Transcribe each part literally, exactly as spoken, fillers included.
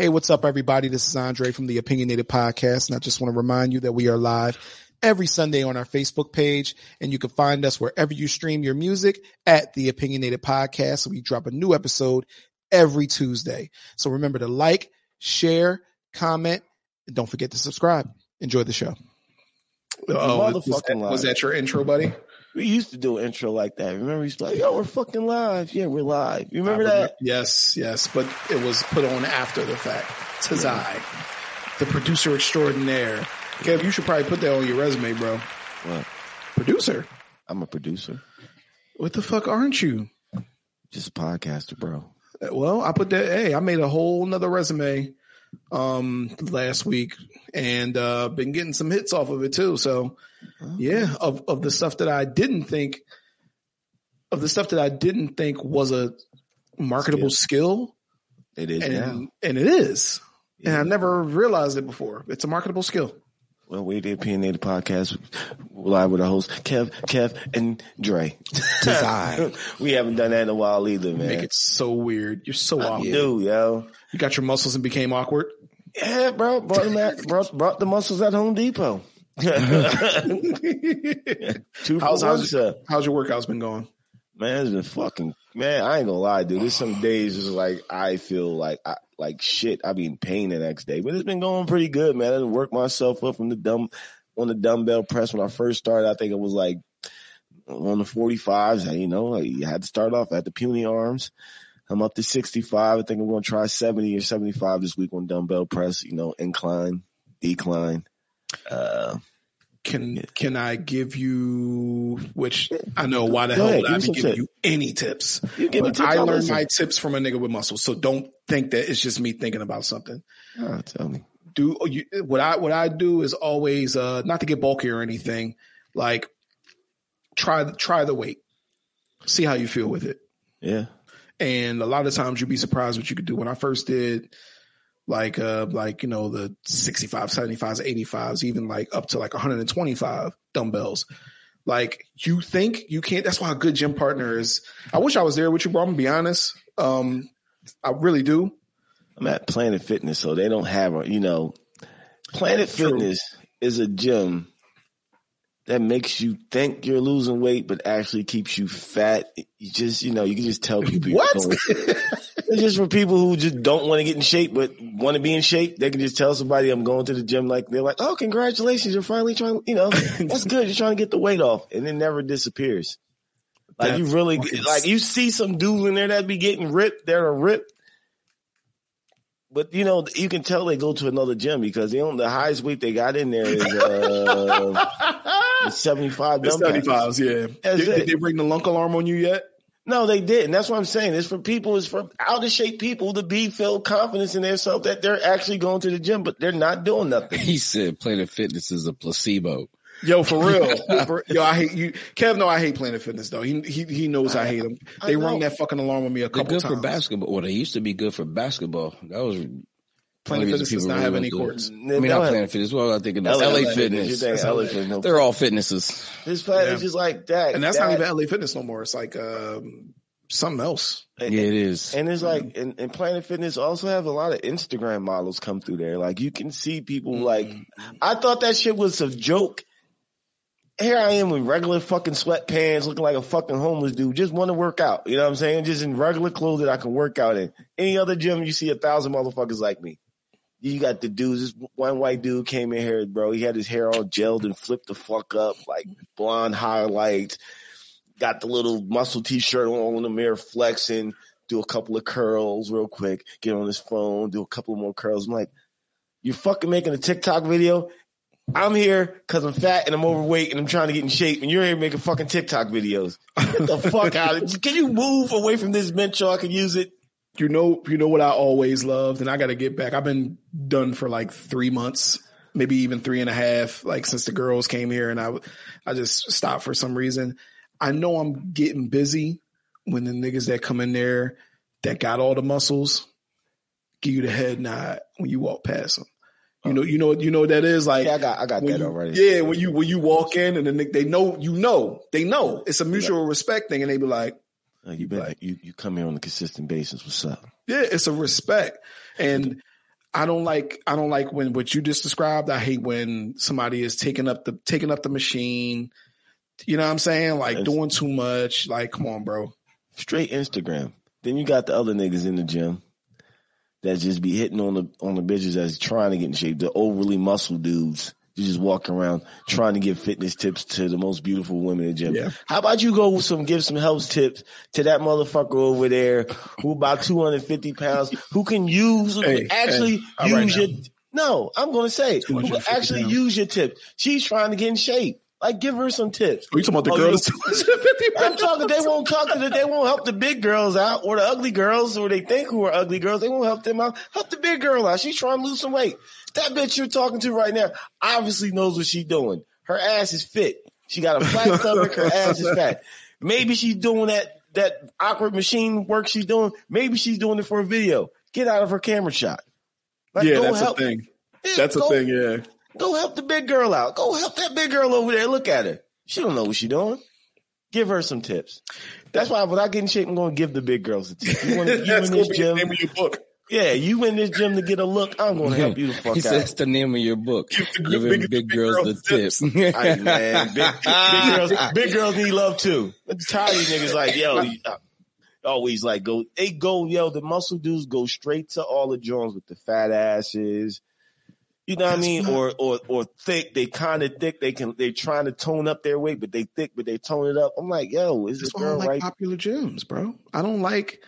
Hey, what's up, everybody? This is Andre from the Opinionated Podcast, and I just want to remind you that we are live every Sunday on our Facebook page, and you can find us wherever you stream your music at the Opinionated Podcast. We drop a new episode every Tuesday. So remember to like, share, comment, and don't forget to subscribe. Enjoy the show. Oh, was that, was that your intro, buddy? We used to do an intro like that. Remember, we used to be like, yo, we're fucking live. Yeah, we're live. You remember, remember that? Yes, yes. But it was put on after the fact. T'Zai, yeah. The producer extraordinaire. Kev, you should probably put that on your resume, bro. What? Producer. I'm a producer. What the fuck aren't you? Just a podcaster, bro. Well, I put that. Hey, I made a whole nother resume um, last week and uh, been getting some hits off of it, too. So. Yeah, of, of the stuff that I didn't think of the stuff that I didn't think was a marketable skill. skill it is and, now. And it is. Yeah. And I never realized it before. It's a marketable skill. Well, we did Opinionated Podcast live with our hosts, Kev, Kev, and Dre. T'Zai. We haven't done that in a while either, man. You make it so weird. You're so I awkward. Do, yo. You got your muscles and became awkward? Yeah, bro. Brought, them at, brought, brought the muscles at Home Depot. how's, how's, your, how's your workouts been going? Man, it's been fucking man. I ain't gonna lie, dude. There's some days it's like I feel like I, like shit. I be in pain the next day, but it's been going pretty good, man. I didn't work myself up from the dumb on the dumbbell press when I first started. I think it was like on the forty-fives. You know, I had to start off at the puny arms. I'm up to sixty-five. I think I'm gonna try seventy or seventy-five this week on dumbbell press. You know, incline, decline. Uh, Can can I give you, which I know why the hell would I be giving you any tips? I learned my tips from a nigga with muscles, so don't think that it's just me thinking about something. Oh, tell me. Do you, what I what I do is always uh, not to get bulky or anything. Like try try the weight, see how you feel with it. Yeah, and a lot of times you'd be surprised what you could do. When I first did. Like, uh, like, you know, the sixty-five, seventy-fives, eighty-fives, even like up to like one hundred twenty-five dumbbells. Like you think you can't, that's why a good gym partner is. I wish I was there with you, bro. I'm gonna be honest. Um, I really do. I'm at Planet Fitness, so they don't have a, you know, Planet Fitness is a gym that makes you think you're losing weight, but actually keeps you fat. You just, you know, you can just tell people. What? It's just for people who just don't want to get in shape, but want to be in shape. They can just tell somebody I'm going to the gym. Like they're like, oh, congratulations. You're finally trying, you know, that's good. You're trying to get the weight off and it never disappears. Like that's you really, nice. Like you see some dudes in there that be getting ripped. They're a rip. But, you know, you can tell they go to another gym because they don't, the highest weight they got in there is uh, seventy-five. It's seventy-fives, yeah. Did, did they bring the lunk alarm on you yet? No, they didn't. That's what I'm saying. It's for people, it's for out of shape people to be feel confidence in themselves that they're actually going to the gym, but they're not doing nothing. He said Planet Fitness is a placebo. Yo, for real. for, yo, I hate you. Kev, no, I hate Planet Fitness, though. He he, he knows I, I hate him. They rung that fucking alarm on me a couple times. They're good for basketball. Well, they used to be good for basketball. That was Planet Fitness does not really have any courts. I mean, not Planet Fitness. Well, I think it's L A Fitness. L A Fitness. They're all fitnesses. This planet yeah. is just like that. And that's that. Not even L A Fitness no more. It's like um, something else. And, yeah, it is. And it's like, and, and Planet Fitness also have a lot of Instagram models come through there. Like you can see people mm. like, I thought that shit was a joke. Here I am with regular fucking sweatpants, looking like a fucking homeless dude. Just want to work out. You know what I'm saying? Just in regular clothes that I can work out in. Any other gym, you see a thousand motherfuckers like me. You got the dudes. This one white dude came in here, bro. He had his hair all gelled and flipped the fuck up, like blonde highlights. Got the little muscle t-shirt on in the mirror, flexing. Do a couple of curls real quick. Get on his phone. Do a couple more curls. I'm like, you're fucking making a TikTok video? I'm here because I'm fat and I'm overweight and I'm trying to get in shape, and you're here making fucking TikTok videos. Get the fuck out of it. Can you move away from this bench so I can use it? You know, you know what I always loved, and I got to get back. I've been done for like three months, maybe even three and a half, like since the girls came here, and I, I just stopped for some reason. I know I'm getting busy when the niggas that come in there that got all the muscles give you the head nod when you walk past them. You know, you know, you know what that is like. Yeah, I got, I got that you, already. Yeah, when you when you walk in and then they, they know, you know, they know it's a mutual yeah. respect thing, and they be like, oh, "You be like, you you come here on a consistent basis. What's up?" Yeah, it's a respect, and I don't like I don't like when what you just described. I hate when somebody is taking up the taking up the machine. You know what I'm saying? Like it's, doing too much. Like, come on, bro. Straight Instagram. Then you got the other niggas in the gym that just be hitting on the on the bitches that's trying to get in shape. The overly muscle dudes. You just walk around trying to give fitness tips to the most beautiful women in the gym. Yeah. How about you go with some, give some health tips to that motherfucker over there who about two hundred fifty pounds, who can use, hey, actually hey, use right your, no, I'm going to say, who can actually pounds. use your tips. She's trying to get in shape. Like, give her some tips. Are you talking about the oh, girls? I'm talking, they won't talk to the, they won't help the big girls out or the ugly girls or they think who are ugly girls. They won't help them out. Help the big girl out. She's trying to lose some weight. That bitch you're talking to right now obviously knows what she's doing. Her ass is fit. She got a flat stomach. Her ass is fat. Maybe she's doing that, that awkward machine work she's doing. Maybe she's doing it for a video. Get out of her camera shot. Like, yeah, that's help. a thing. Yeah, that's go, a thing, yeah. Go help the big girl out. Go help that big girl over there. Look at her. She don't know what she's doing. Give her some tips. That's why when I get in shape, I'm going to give the big girls a tip. You want to you in this gym? Name of your book. Yeah, you in this gym to get a look. I'm going to help you the fuck he out. That's the name of your book. Give the, Giving big, big, big girls, girls the tips. tips. All right, man. Big, big, big, girls, big girls need love, too. I'm tired of niggas like, yo, always like go. They go, yo, the muscle dudes go straight to all the joints with the fat asses. You know what I mean? Or or or thick. They kind of thick. They can. They trying to tone up their weight, but they thick. But they tone it up. I'm like, yo, is this girl like right? Popular gyms, bro. I don't like.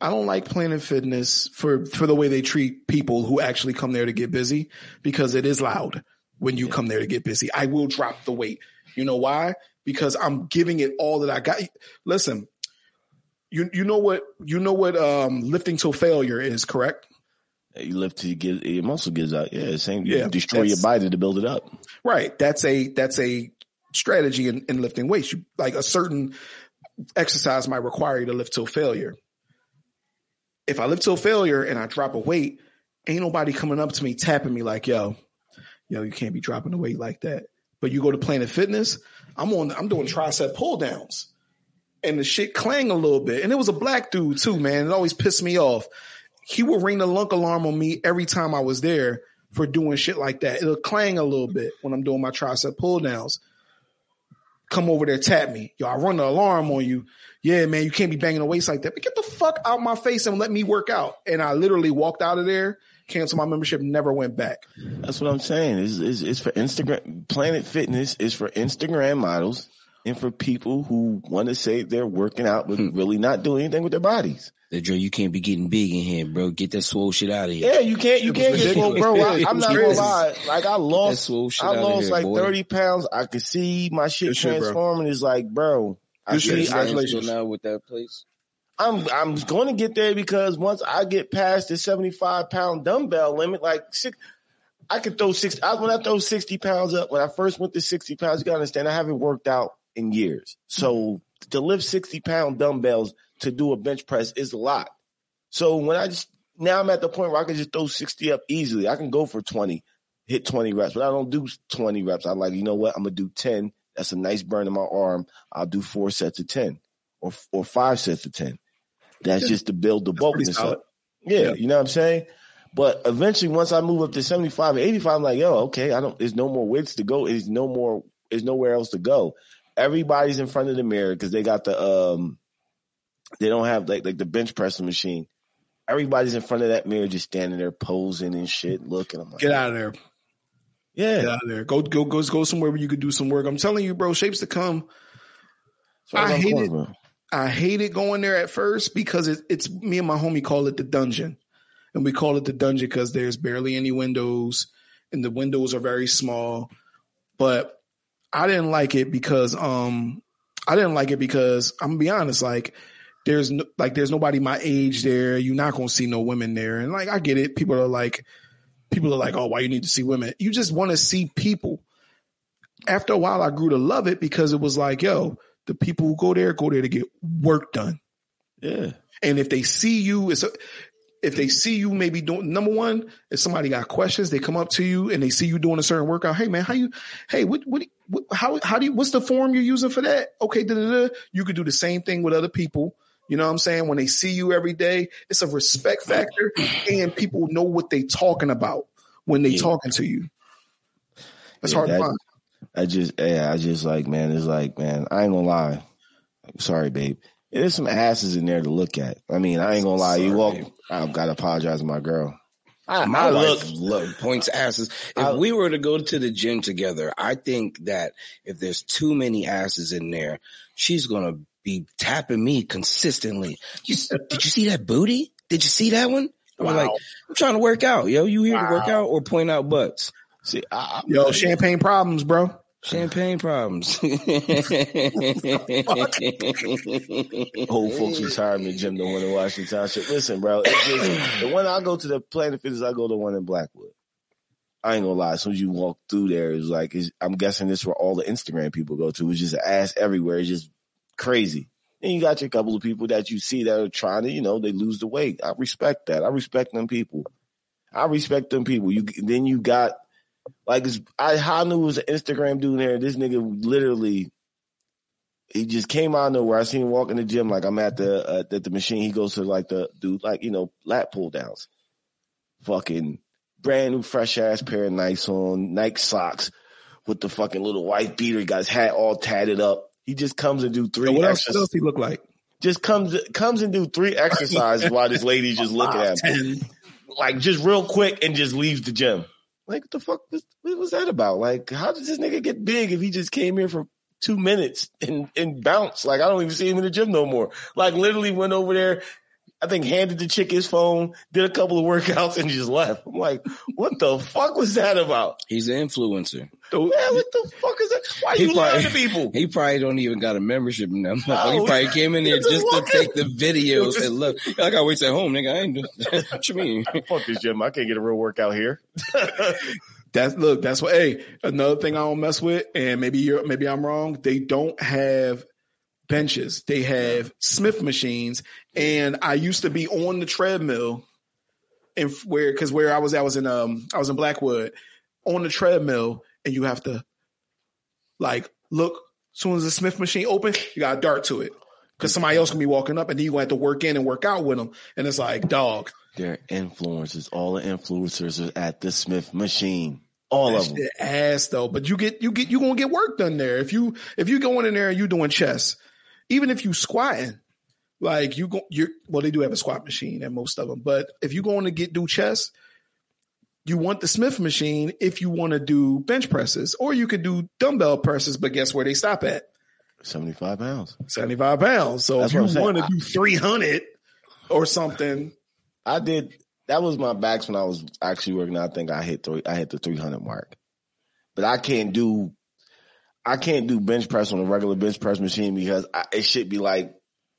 I don't like Planet Fitness for for the way they treat people who actually come there to get busy, because it is loud when you yeah. come there to get busy. I will drop the weight. You know why? Because I'm giving it all that I got. Listen, you you know what you know what um, lifting till failure is, correct? You lift to get your muscle gives out. Yeah, same. Yeah, you destroy your body to build it up. Right. That's a that's a strategy in, in lifting weights. You, like a certain exercise might require you to lift till failure. If I lift till failure and I drop a weight, ain't nobody coming up to me tapping me like, yo, yo, you can't be dropping a weight like that. But you go to Planet Fitness, I'm on I'm doing tricep pull downs. And the shit clang a little bit. And it was a black dude too, man. It always pissed me off. He would ring the lunk alarm on me every time I was there for doing shit like that. It'll clang a little bit when I'm doing my tricep pull downs. Come over there, tap me. Yo, I run the alarm on you. Yeah, man, you can't be banging the waist like that. But get the fuck out my face and let me work out. And I literally walked out of there, canceled my membership, never went back. That's what I'm saying. It's, it's, it's for Instagram. Planet Fitness is for Instagram models and for people who want to say they're working out but hmm. really not doing anything with their bodies. Dre, you can't be getting big in here, bro. Get that swole shit out of here. Yeah, you can't. You can't get swole, bro. I, I'm not gonna lie. Like I lost, I lost here, like boy. thirty pounds. I could see my shit Good transforming. Shit, it's like, bro, I see. Congratulations now with that place. I'm I'm going to get there because once I get past the seventy-five pound dumbbell limit, like six, I could throw six. I, when I throw sixty pounds up, when I first went to sixty pounds, you gotta understand, I haven't worked out in years, so to lift sixty pound dumbbells to do a bench press is a lot. So when I just, now I'm at the point where I can just throw sixty up easily. I can go for twenty, hit twenty reps, but I don't do twenty reps. I'm like, you know what? I'm going to do ten. That's a nice burn in my arm. I'll do four sets of ten or or five sets of ten. That's yeah. just to build the bulkiness up. Yeah, yeah. You know what I'm saying? But eventually once I move up to seventy-five and eighty-five, I'm like, yo, okay, I don't, there's no more weights to go. There's no more, there's nowhere else to go. Everybody's in front of the mirror because they got the, um, they don't have like like the bench pressing machine. Everybody's in front of that mirror, just standing there posing and shit, looking. I'm like, get out of there! Yeah, get out of there. Go go go go somewhere where you could do some work. I'm telling you, bro, shapes to come. I hate it. I hate it going there at first because it, it's me and my homie call it the dungeon, and we call it the dungeon because there's barely any windows, and the windows are very small. But I didn't like it because um I didn't like it because I'm gonna be honest, like. There's no, like, there's nobody my age there. You're not going to see no women there. And like, I get it. People are like, people are like, oh, why you need to see women? You just want to see people. After a while, I grew to love it because it was like, yo, the people who go there, go there to get work done. Yeah. And if they see you, it's a, if they see you maybe doing, number one, if somebody got questions, they come up to you and they see you doing a certain workout. Hey man, how you, hey, what, what, what how, how do you, what's the form you're using for that? Okay. Da, da, da. You could do the same thing with other people. You know what I'm saying? When they see you every day, it's a respect factor, and people know what they talking about when they yeah. talking to you. That's yeah, hard that, to find. I just, yeah, I just like, man, it's like, man, I ain't gonna lie. I'm sorry, babe. Yeah, there's some asses in there to look at. I mean, I ain't gonna lie. Sorry, you walk, babe. I've got to apologize to my girl. I, my I look, look points asses. If I, we were to go to the gym together, I think that if there's too many asses in there, she's going to be tapping me consistently. You, did you see that booty? Did you see that one? Wow. I'm like, I'm trying to work out. Yo, you here wow. to work out or point out butts? See, I, Yo, like, champagne problems, bro. Champagne problems. Old folks retirement gym, the one in Washington Township. Listen, bro, it's just, the one I go to, the Planet Fitness, I go to one in Blackwood. I ain't gonna lie. As soon as you walk through there, it's like it's, I'm guessing this is where all the Instagram people go to. It's just ass everywhere. It's just crazy. And you got your couple of people that you see that are trying to, you know, they lose the weight. I respect that. I respect them people. I respect them people. You then you got. Like, I, I knew it was an Instagram dude in there. This nigga literally, he just came out of nowhere. I seen him walk in the gym like I'm at the uh, at the machine. He goes to like the dude, like, you know, lat pull downs. Fucking brand new, fresh ass pair of Nikes on, Nike socks with the fucking little white beater. He got his hat all tatted up. He just comes and do three. So what exercises. Else does he look like? Just comes comes and do three exercises while this lady's just looking at me. Like, just real quick and just leaves the gym. Like, what the fuck was, what was that about? Like, how does this nigga get big if he just came here for two minutes and, and bounced? Like, I don't even see him in the gym no more. Like, literally went over there, I think handed the chick his phone, did a couple of workouts, and just left. I'm like, what the fuck was that about? He's an influencer. Man, what the fuck is that? Why are you lying to people? He probably don't even got a membership now. No, he probably came in there just to take the videos and look. I got weights at home, nigga. I ain't just, what you mean? Fuck this gym. I can't get a real workout here. That's look. That's what. Hey, another thing I don't mess with, and maybe you're, maybe I'm wrong. They don't have benches. They have Smith machines, and I used to be on the treadmill, and where because where I was, I was in um, I was in Blackwood on the treadmill. And you have to, like, look, as soon as the Smith machine opens, you got to dart to it. Because somebody else can be walking up, and then you're going to have to work in and work out with them. And it's like, dog. They're influencers. All the influencers are at the Smith machine. All That's of them. Ass, though. But you get, you get, you're going to get work done there. If you if you go in there and you're doing chest, even if you squatting, like, you go, you're, well, they do have a squat machine at most of them. But if you're going to get do chest, you want the Smith machine if you want to do bench presses, or you could do dumbbell presses, but guess where they stop at? seventy-five pounds seventy-five pounds So that's if you want to do three hundred or something. I did. That was my backs when I was actually working out. I think I hit three, I hit the three hundred mark, but I can't do, I can't do bench press on a regular bench press machine because I, it should be like,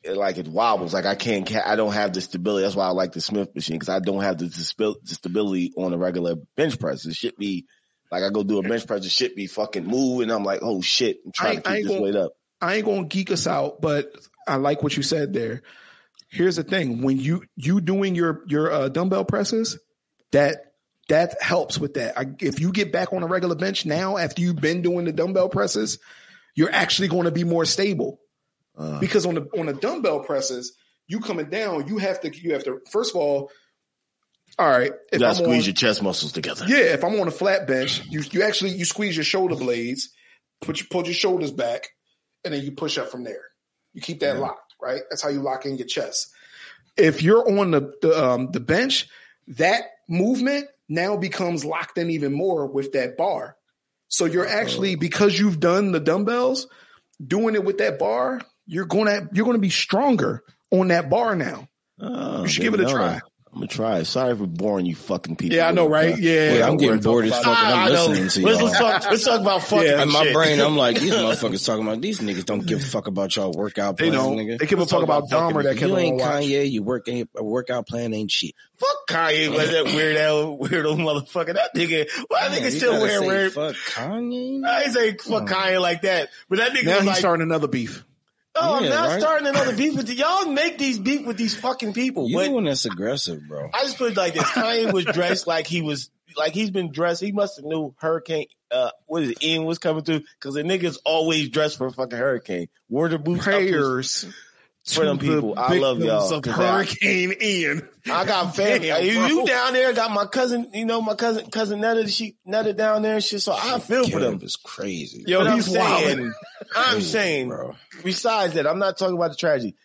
like it wobbles. Like I can't, I don't have the stability. That's why I like the Smith machine, because I don't have the stability on a regular bench press. It should be like I go do a bench press, it should be fucking moving. I'm like, oh shit, I'm trying to keep this gonna, weight up. I ain't gonna geek us out, but I like what you said there. Here's the thing: when you you doing your your uh, dumbbell presses, that that helps with that. I, if you get back on a regular bench now after you've been doing the dumbbell presses, you're actually going to be more stable. Uh, because on the on the dumbbell presses, you coming down, you have to you have to first of all, all right. If you gotta I'm squeeze on, your chest muscles together. Yeah, if I'm on a flat bench, you you actually you squeeze your shoulder blades, put your pull your shoulders back, and then you push up from there. You keep that yeah. locked, right? That's how you lock in your chest. If you're on the the, um, the bench, that movement now becomes locked in even more with that bar. So you're actually because you've done the dumbbells, doing it with that bar. You're gonna you're gonna be stronger on that bar now. Oh, you should give it a know. try. I'm gonna try. Sorry for boring you fucking people. Yeah, I know, right? Yeah, Wait, I'm, I'm getting bored as fuck. I'm listening to you. Let's, let's talk. Let's talk about fucking. Yeah, in my shit. brain, I'm like, these motherfuckers talking about these niggas don't give a fuck about y'all workout plans. They don't. Nigga. They give a fuck about Dahmer. That you ain't Kanye. You work ain't, a workout plan ain't shit. Fuck Kanye. Like that weird old weirdo motherfucker. That nigga. Why that nigga still wearing weird? Fuck Kanye. I ain't say fuck Kanye like that. But that nigga. Now he's starting another beef. No, yeah, I'm not right? starting another beef with the, y'all make these beef with these fucking people. You're the one that's aggressive, bro. I just put it like this. Kanye was dressed like he was, like he's been dressed. He must have knew hurricane, uh, what is it, Ian was coming through, because the nigga's always dressed for a fucking hurricane. Wore the boots. Prayers. For them people, the I love y'all. Of Hurricane I, Ian. I got family. Damn, you, you down there got my cousin, you know, my cousin, cousin Netta, she Netta down there and shit. So I feel Kev for them. It's crazy. Yo, but he's I'm saying, wilding. I'm saying, bro. Besides that, I'm not talking about the tragedy.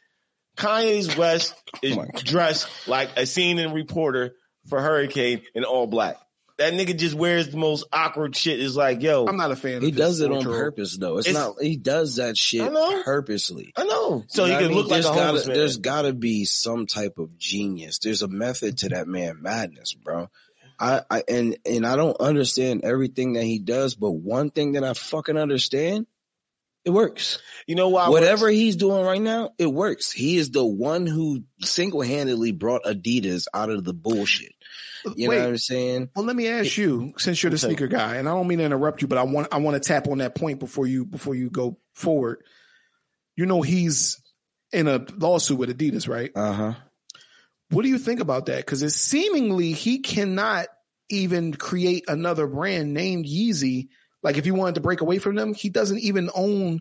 Kanye West is oh dressed like a scene and reporter for Hurricane in all black. That nigga just wears the most awkward shit. It's like, yo, I'm not a fan. He of does it control. on purpose, though. It's, it's not. He does that shit I know. purposely. I know. So you know he can look mean? like there's a homeless gotta, man. There's got to be some type of genius. There's a method to that man madness, bro. I, I and and I don't understand everything that he does, but one thing that I fucking understand, it works. You know why? Whatever works? he's doing right now, it works. He is the one who single-handedly brought Adidas out of the bullshit. You Wait, know what I'm saying? Well, let me ask you, since you're the sneaker guy, and I don't mean to interrupt you, but I want I want to tap on that point before you before you go forward. You know he's in a lawsuit with Adidas, right? Uh-huh. What do you think about that? Because it's seemingly he cannot even create another brand named Yeezy. Like if he wanted to break away from them, he doesn't even own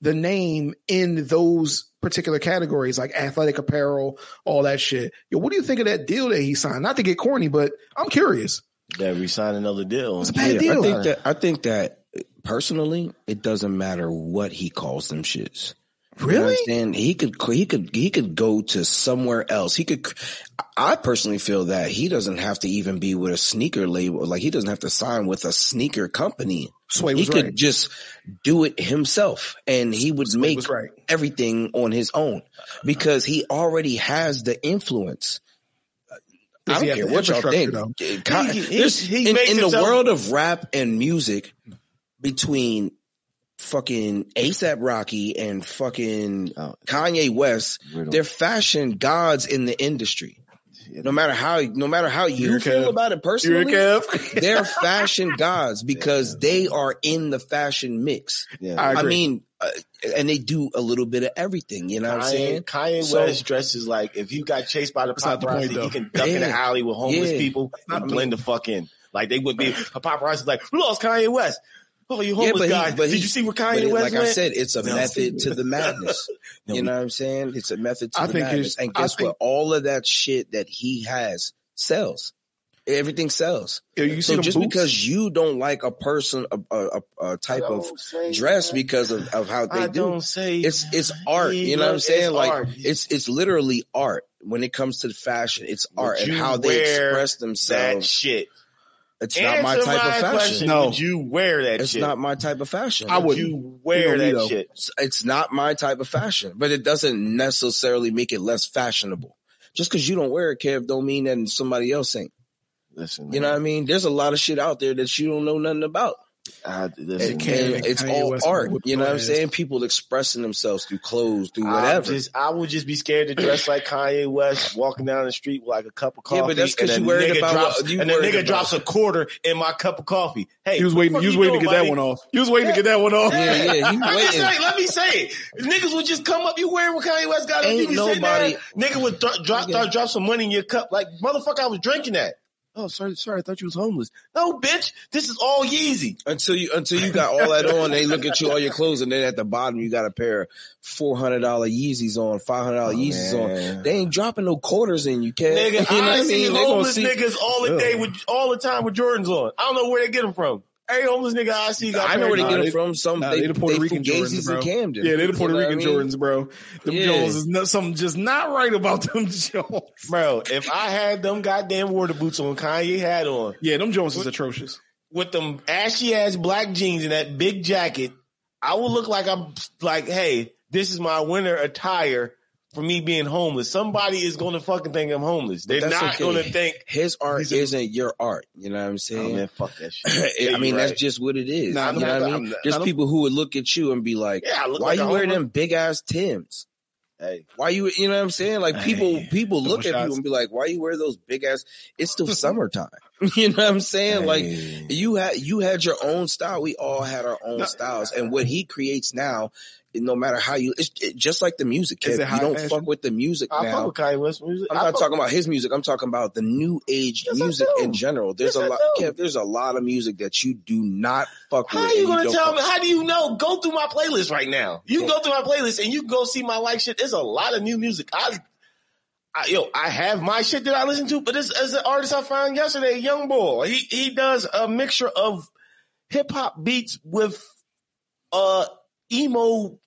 the name in those particular categories, like athletic apparel, all that shit. Yo, what do you think of that deal that he signed? Not to get corny, but I'm curious. That we signed another deal. It's a bad yeah, deal. I think that, I think that personally, it doesn't matter what he calls them shits. Really? You know he could he could he could go to somewhere else. He could. I personally feel that he doesn't have to even be with a sneaker label. Like he doesn't have to sign with a sneaker company. Sway was he could right. just do it himself, and he would Sway make right. everything on his own because he already has the influence. I don't care what y'all think. He, he, he in in the world of rap and music, between fucking ASAP Rocky and fucking oh. Kanye West, Riddle. They're fashion gods in the industry. No matter how, no matter how you You're feel Kev. about it personally, they're fashion gods because yeah. they are in the fashion mix. Yeah. I, I mean, uh, and they do a little bit of everything. You know Kanye, what I'm saying? Kanye so, West dresses like if you got chased by the paparazzi, the point, he can duck yeah. in the alley with homeless yeah. people and blend the fuck in. Like they would be a paparazzi like, who lost Kanye West? Oh, you homeless yeah, guy. He, Did he, you see what Kanye West Like went? I said, it's a no. method to the madness. no, you know what I'm saying? It's a method to I the madness. And guess think, what? All of that shit that he has sells. Everything sells. You so just boots? because you don't like a person, a, a, a, a type of dress that. because of, of how they I do, don't say it's it's art. You know what I'm saying? Like art. it's it's literally art when it comes to fashion. It's Would art and how they express themselves. That shit. It's Answer not my type my of fashion. Question. No, would you wear that? It's shit? It's not my type of fashion. I would you wear you know, that you know, shit. It's not my type of fashion, but it doesn't necessarily make it less fashionable. Just because you don't wear it, Kev, don't mean that somebody else ain't. Listen, you man. know what I mean? There's a lot of shit out there that you don't know nothing about. Uh, listen, it it's all West art. You know what I'm saying? People expressing themselves through clothes, through whatever. Just, I would just be scared to dress like Kanye West, walking down the street with like a cup of coffee. Yeah, but that's because you worried about drops, what, you And the nigga about. drops a quarter in my cup of coffee. Hey, you was waiting. You was waiting to get buddy? that one off. You was waiting yeah. to get that one off. Yeah, yeah. You I'm just saying, let me say it. Niggas would just come up. You wearing what Kanye West got? Ain't nobody. There, nigga would th- drop, yeah. drop some money in your cup. Like motherfucker, I was drinking that. Oh, sorry, sorry. I thought you was homeless. No, bitch. This is all Yeezy. Until you, until you got all that on, they look at you all your clothes, and then at the bottom you got a pair of four hundred dollar Yeezys on, five hundred dollar oh, Yeezys man. on. They ain't dropping no quarters in you, Kev. Nigga, you know I what see I mean? homeless see... niggas all the day with all the time with Jordans on. I don't know where they get them from. Every homeless nigga I see got I know where they get them from. Some nah, they, they the Puerto they Rican Jordans, bro. In Camden. Yeah, they the Puerto you know Rican I mean? Jordans, bro. Them yeah. Jones is not, something just not right about them Jones, bro. If I had them goddamn water boots on, Kanye had on. Yeah, them Jones is atrocious. With them ashy ass black jeans and that big jacket, I would look like I'm like, hey, this is my winter attire. For me being homeless, somebody is going to fucking think I'm homeless. They're not okay. going to think his art a, isn't your art. You know what I'm saying? Oh, man, fuck that shit. I mean, right. that's just what it is. Nah, you know what I mean? Not, There's I people who would look at you and be like, yeah, "Why like you wear them big ass Tims? Hey, why you? You know what I'm saying? Like people, hey, people look at shots. you and be like, "Why you wear those big ass? It's still summertime." You know what I'm saying? Hey. Like you had you had your own style. We all had our own no, styles, and what he creates now no matter how you, it's it, just like the music. Kid. You don't fashion? fuck with the music I now. I fuck with Kanye West music. I'm I not talking about his music. I'm talking about the new age yes, music in general. There's yes, a lot, Kev, there's a lot of music that you do not fuck how with. How are you going to tell me? How do you know? Go through my playlist right now. You yeah. go through my playlist and you go see my like shit. There's a lot of new music. I, I yo, I have my shit that I listen to, but as an artist I found yesterday, Young Boy, he he does a mixture of hip hop beats with uh emo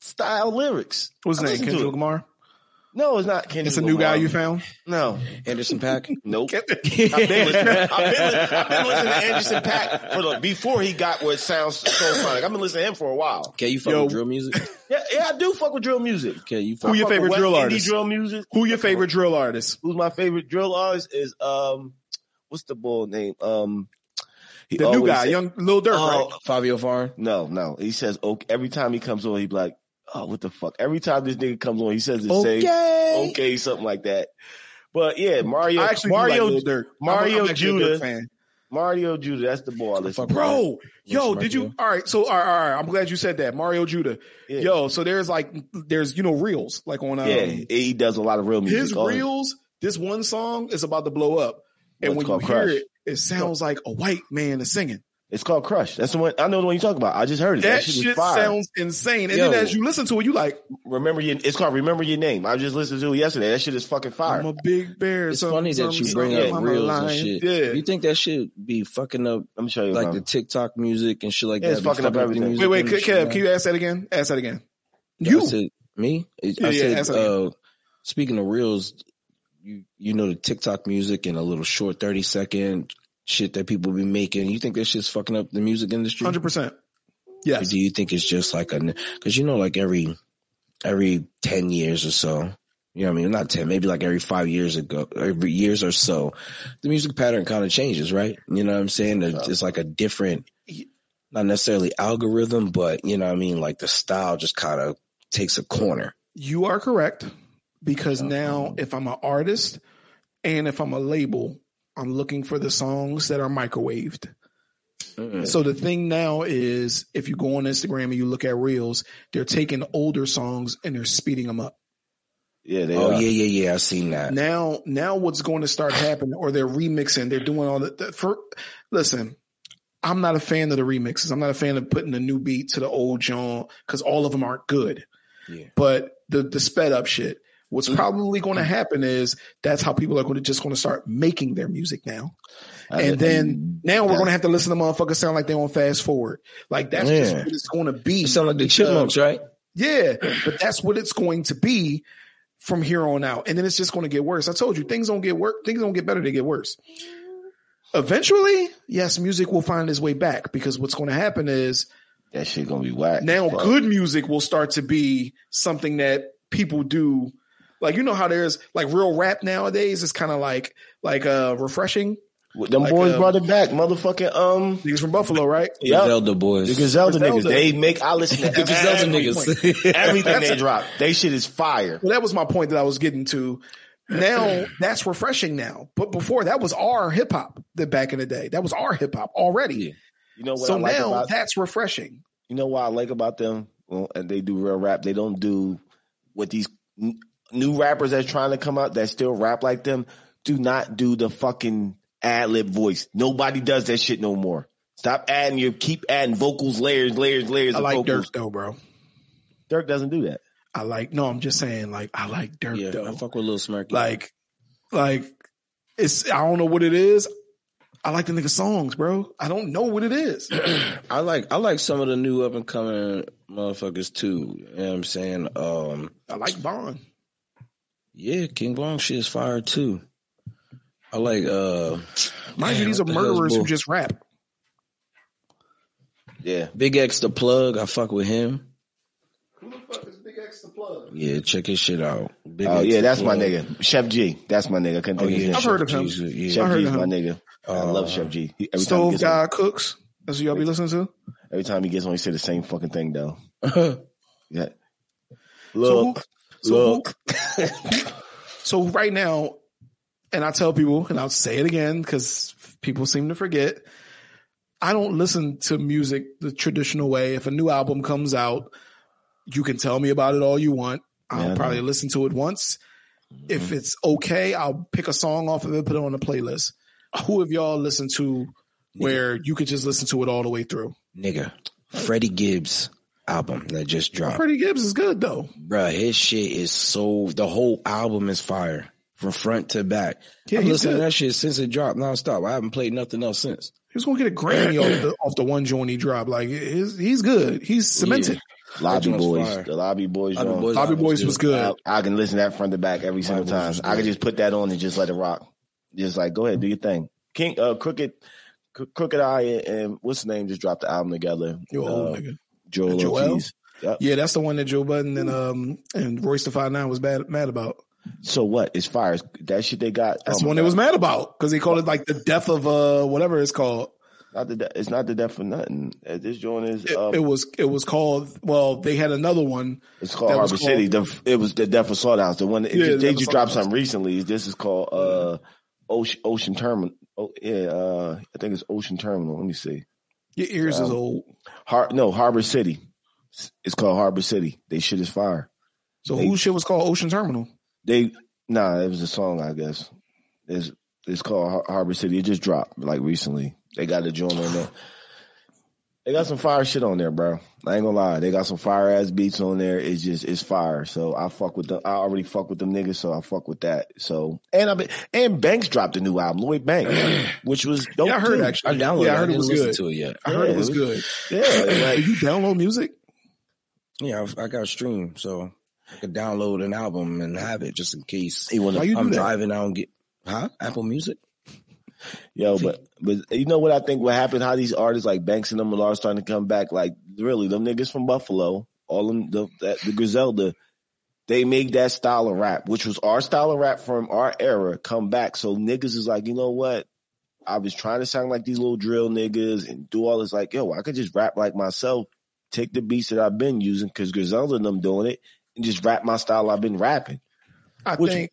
style lyrics. What's his name? Kendrick Lamar? No, it's not Kendrick Lamar. It's a new Lamar. Guy you found? No. Anderson Paak? Nope. I've been listening, I've been listening, I've been listening to Anderson Paak for the, before he got what sounds so funny. I've been listening to him for a while. Okay, you fuck Yo. with drill music? Yeah, yeah, I do fuck with drill music. Okay, you fuck Who your fuck favorite with drill artist? Drill music. Who your favorite drill artist? Who's my favorite drill artist is, um, what's the boy name? Um, He the new guy, said, young Lil Durk, uh, right? Fabio Farr? No, no. He says, okay, every time he comes on, he be like, oh, what the fuck? Every time this nigga comes on, he says the okay. same, okay, something like that. But yeah, Mario, Mario, like Mario, Mario Judah, Mario Judah. That's the boy. Listen, bro, yo, did you? All right, so all right, all right. I'm glad you said that, Mario Judah. Yeah. Yo, so there's like, there's you know reels like on. Um, yeah, he does a lot of real music. His reels. This one song is about to blow up, and What's when you Crush. hear it. It sounds like a white man is singing. It's called Crush. That's the one. I know the one you're talking about. I just heard it. That, that shit, shit sounds insane. And Yo, then as you listen to it, you like remember your. It's called Remember Your Name. I just listened to it yesterday. That shit is fucking fire. I'm a big bear. It's some, funny some, that you bring up reels and shit. Yeah. You think that shit be fucking up? I'm sure you like know. the TikTok music and shit like yeah, that. It's fucking, fucking up everything. Wait, wait, Kev, can you ask that again? Ask that again. You I said, me? I yeah, said. Yeah, uh, speaking of reels, you you know the TikTok music and a little short thirty second shit that people be making. You think that shit's fucking up the music industry? one hundred percent. Yes. Or do you think it's just like a, because you know, like every, every ten years or so, you know what I mean? Not ten, maybe like every five years ago, every years or so, the music pattern kind of changes, right? You know what I'm saying? It's like a different, not necessarily algorithm, but you know what I mean? Like the style just kind of takes a corner. You are correct. Because okay. now if I'm an artist and if I'm a label, I'm looking for the songs that are microwaved. Mm-hmm. So the thing now is if you go on Instagram and you look at reels, they're taking older songs and they're speeding them up. Yeah, they oh, are. yeah, yeah, yeah. I've seen that. Now, now what's going to start happening or they're remixing, they're doing all that. The, for, listen, I'm not a fan of the remixes. I'm not a fan of putting a new beat to the old genre because all of them aren't good. Yeah. But the, the sped up shit. What's probably going to happen is that's how people are going to just going to start making their music now. And then now we're going to have to listen to motherfuckers sound like they on fast forward. Like that's yeah. just what it's going to be. It sound like the Chipmunks, right? Yeah. But that's what it's going to be from here on out. And then it's just going to get worse. I told you things don't get worse. Things don't get better. They get worse. Eventually, yes, music will find its way back because what's going to happen is that shit going to be whack. Now bro. good music will start to be something that people do. Like, you know how there's, like, real rap nowadays is kind of, like, like uh, refreshing. Them like, boys um, brought it back. Motherfucking, um... Niggas from Buffalo, right? Yeah. The Zelda boys. The Griselda niggas. They make... I listen to the Griselda niggas. Everything they drop. They shit is fire. Well, that was my point that I was getting to. Now, that's refreshing now. But before, that was our hip-hop that back in the day. That was our hip-hop already. Yeah. You know what So I like now, about, that's refreshing. You know what I like about them? Well, and they do real rap. They don't do what these... New rappers that's trying to come out that still rap like them do not do the fucking ad-lib voice. Nobody does that shit no more. Stop adding your, keep adding vocals, layers, layers, layers I of like vocals. Dirk though, bro. Dirk doesn't do that. I like, no, I'm just saying like, I like Dirk yeah, though. I fuck with Lil Smirky. Like, like it's, I don't know what it is. I like the nigga songs, bro. I don't know what it is. I like, I like some of the new up and coming motherfuckers too. You know what I'm saying? Um, I like Vaughn. Yeah, King Long shit is fire too. I like uh mind you, these are murderers who just rap. Yeah. Big X the plug, I fuck with him. Who the fuck is Big X the plug? Yeah, check his shit out. Big oh X yeah, that's plug. my nigga. Chef G. That's my nigga. Couldn't oh, think yeah. I've heard of him. Yeah. Chef G's my nigga. Uh, I love Chef G. He, every Stove time he gets guy on, cooks. That's what y'all be listening to? Every time he gets on, he say the same fucking thing though. yeah. Look. So So, who, so right now, and I tell people, and I'll say it again because people seem to forget, I don't listen to music the traditional way. If a new album comes out, You can tell me about it all you want. I'll yeah, probably listen to it once. Mm-hmm. If it's okay, I'll pick a song off of it, put it on a playlist. Who have y'all listened to where you could just listen to it all the way through? Nigga, Freddie Gibbs album that just dropped. Freddie Gibbs is good though. Bruh, his shit is so, the whole album is fire from front to back. Yeah, I've listened good. to that shit since it dropped nonstop. I haven't played nothing else since. He's going to get a Grammy off, the, off the one joint he dropped. Like, he's, he's good. He's cemented. Yeah. Lobby Boys. Fire. The Lobby Boys. Lobby Boys, Lobby Boys was, was good. I, I can listen to that front to back every single time. I can just put that on and just let it rock. Just like, go ahead, do your thing. King, uh, Crooked, C- Crooked Eye and, and what's the name just dropped the album together. Yo, uh, nigga. Joel. Joel? Yep. Yeah, that's the one that Joe Budden and um and Royce the five nine was bad, mad about. So what? It's fire. That shit they got. That's um, the one they was mad about because they called it like the death of uh whatever it's called. Not the de- it's not the death of nothing. This joint is. Um, it, it was. It was called. Well, they had another one. It's called Harbor City. The, it was the death of Sawdust. The one. It, yeah, it, they just dropped something recently. This is called uh, Ocean, Ocean Terminal. Oh yeah, uh, I think it's Ocean Terminal. Let me see. Your ears um, is old. Har- no, Harbor City. It's called Harbor City. They shit is fire. So whose shit was called Ocean Terminal? They nah, it was a song I guess. It's it's called Har- Harbor City. It just dropped like recently. They got a joint on there. They got some fire shit on there, bro. I ain't gonna lie. They got some fire ass beats on there. It's just it's fire. So I fuck with them. I already fuck with them niggas. So I fuck with that. So and I and Banks dropped a new album, Lloyd Banks, which was dope. Yeah, I heard too. Actually. I downloaded. Yeah, I heard I it was good. To it yet. I yeah, heard it was, it was good. Yeah. Like, do you download music? Yeah, I, I got streamed, so I could download an album and have it just in case. Hey, when How you I'm do that? driving, I don't get huh Apple Music. Yo, but but you know what I think what happened? How these artists like Banks and them are starting to come back. Like really, them niggas from Buffalo, all them the, that, the Griselda, they make that style of rap, which was our style of rap from our era, come back. So niggas is like, you know what? I was trying to sound like these little drill niggas and do all this. Like, yo, I could just rap like myself, take the beats that I've been using because Griselda and them doing it, and just rap my style I've been rapping. I which, think.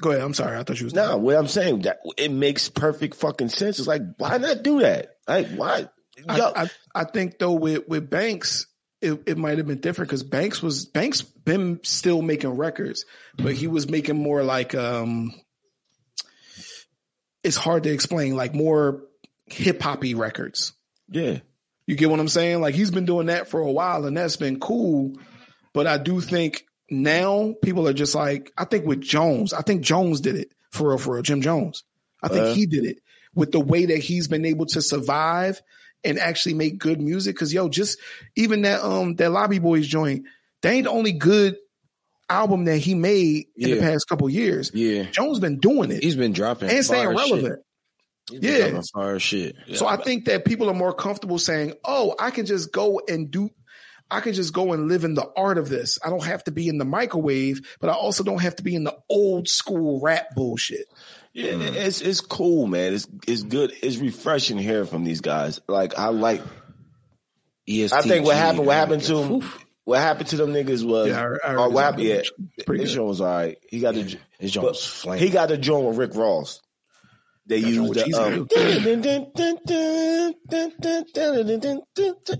Go ahead. I'm sorry. I thought you was. No, nah, what I'm saying that it makes perfect fucking sense. It's like, why not do that? Like, why? Yo. I, I, I think though with, with Banks, it, it might have been different because Banks was Banks been still making records, but he was making more like um, it's hard to explain, like more hip hoppy records. Yeah, you get what I'm saying? Like he's been doing that for a while, and that's been cool. But I do think. Now people are just like, I think with Jones, I think Jones did it for real, for real. Jim Jones. I think uh, he did it with the way that he's been able to survive and actually make good music. Cause yo, just even that, um, that Lobby Boys joint, they ain't the only good album that he made yeah. in the past couple years. Yeah. Jones been doing it. He's been dropping and staying relevant. Shit. Yeah. Fire shit. Yeah. So I think that people are more comfortable saying, oh, I can just go and do, I could just go and live in the art of this. I don't have to be in the microwave, but I also don't have to be in the old school rap bullshit. Yeah, mm. it's it's cool, man. It's it's good. It's refreshing hearing from these guys. Like I like. E S T G, I think what happened. What happened to him? What happened to them niggas was. Yeah, I, I or what happened? Yeah, his joint was all right. He got yeah, the joint was flaming. He got the joint with Rick Ross. They used the, um,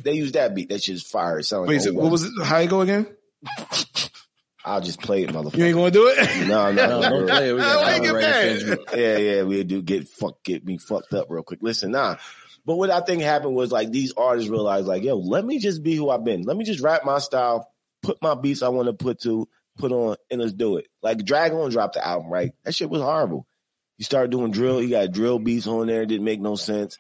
they use that beat. That shit's fire. It sounds like. Wait, so what was it? How you go again? I'll just play it, motherfucker. You ain't gonna do it? No, no, no. Don't play it. We got get right back. Yeah, yeah. We do get fuck, get me fucked up real quick. Listen, nah. But what I think happened was like these artists realized, like, yo, let me just be who I've been. Let me just rap my style, put my beats I want to put to put on, and let's do it. Like Dragon dropped the album, right? That shit was horrible. You start doing drill. You got drill beats on there. It didn't make no sense.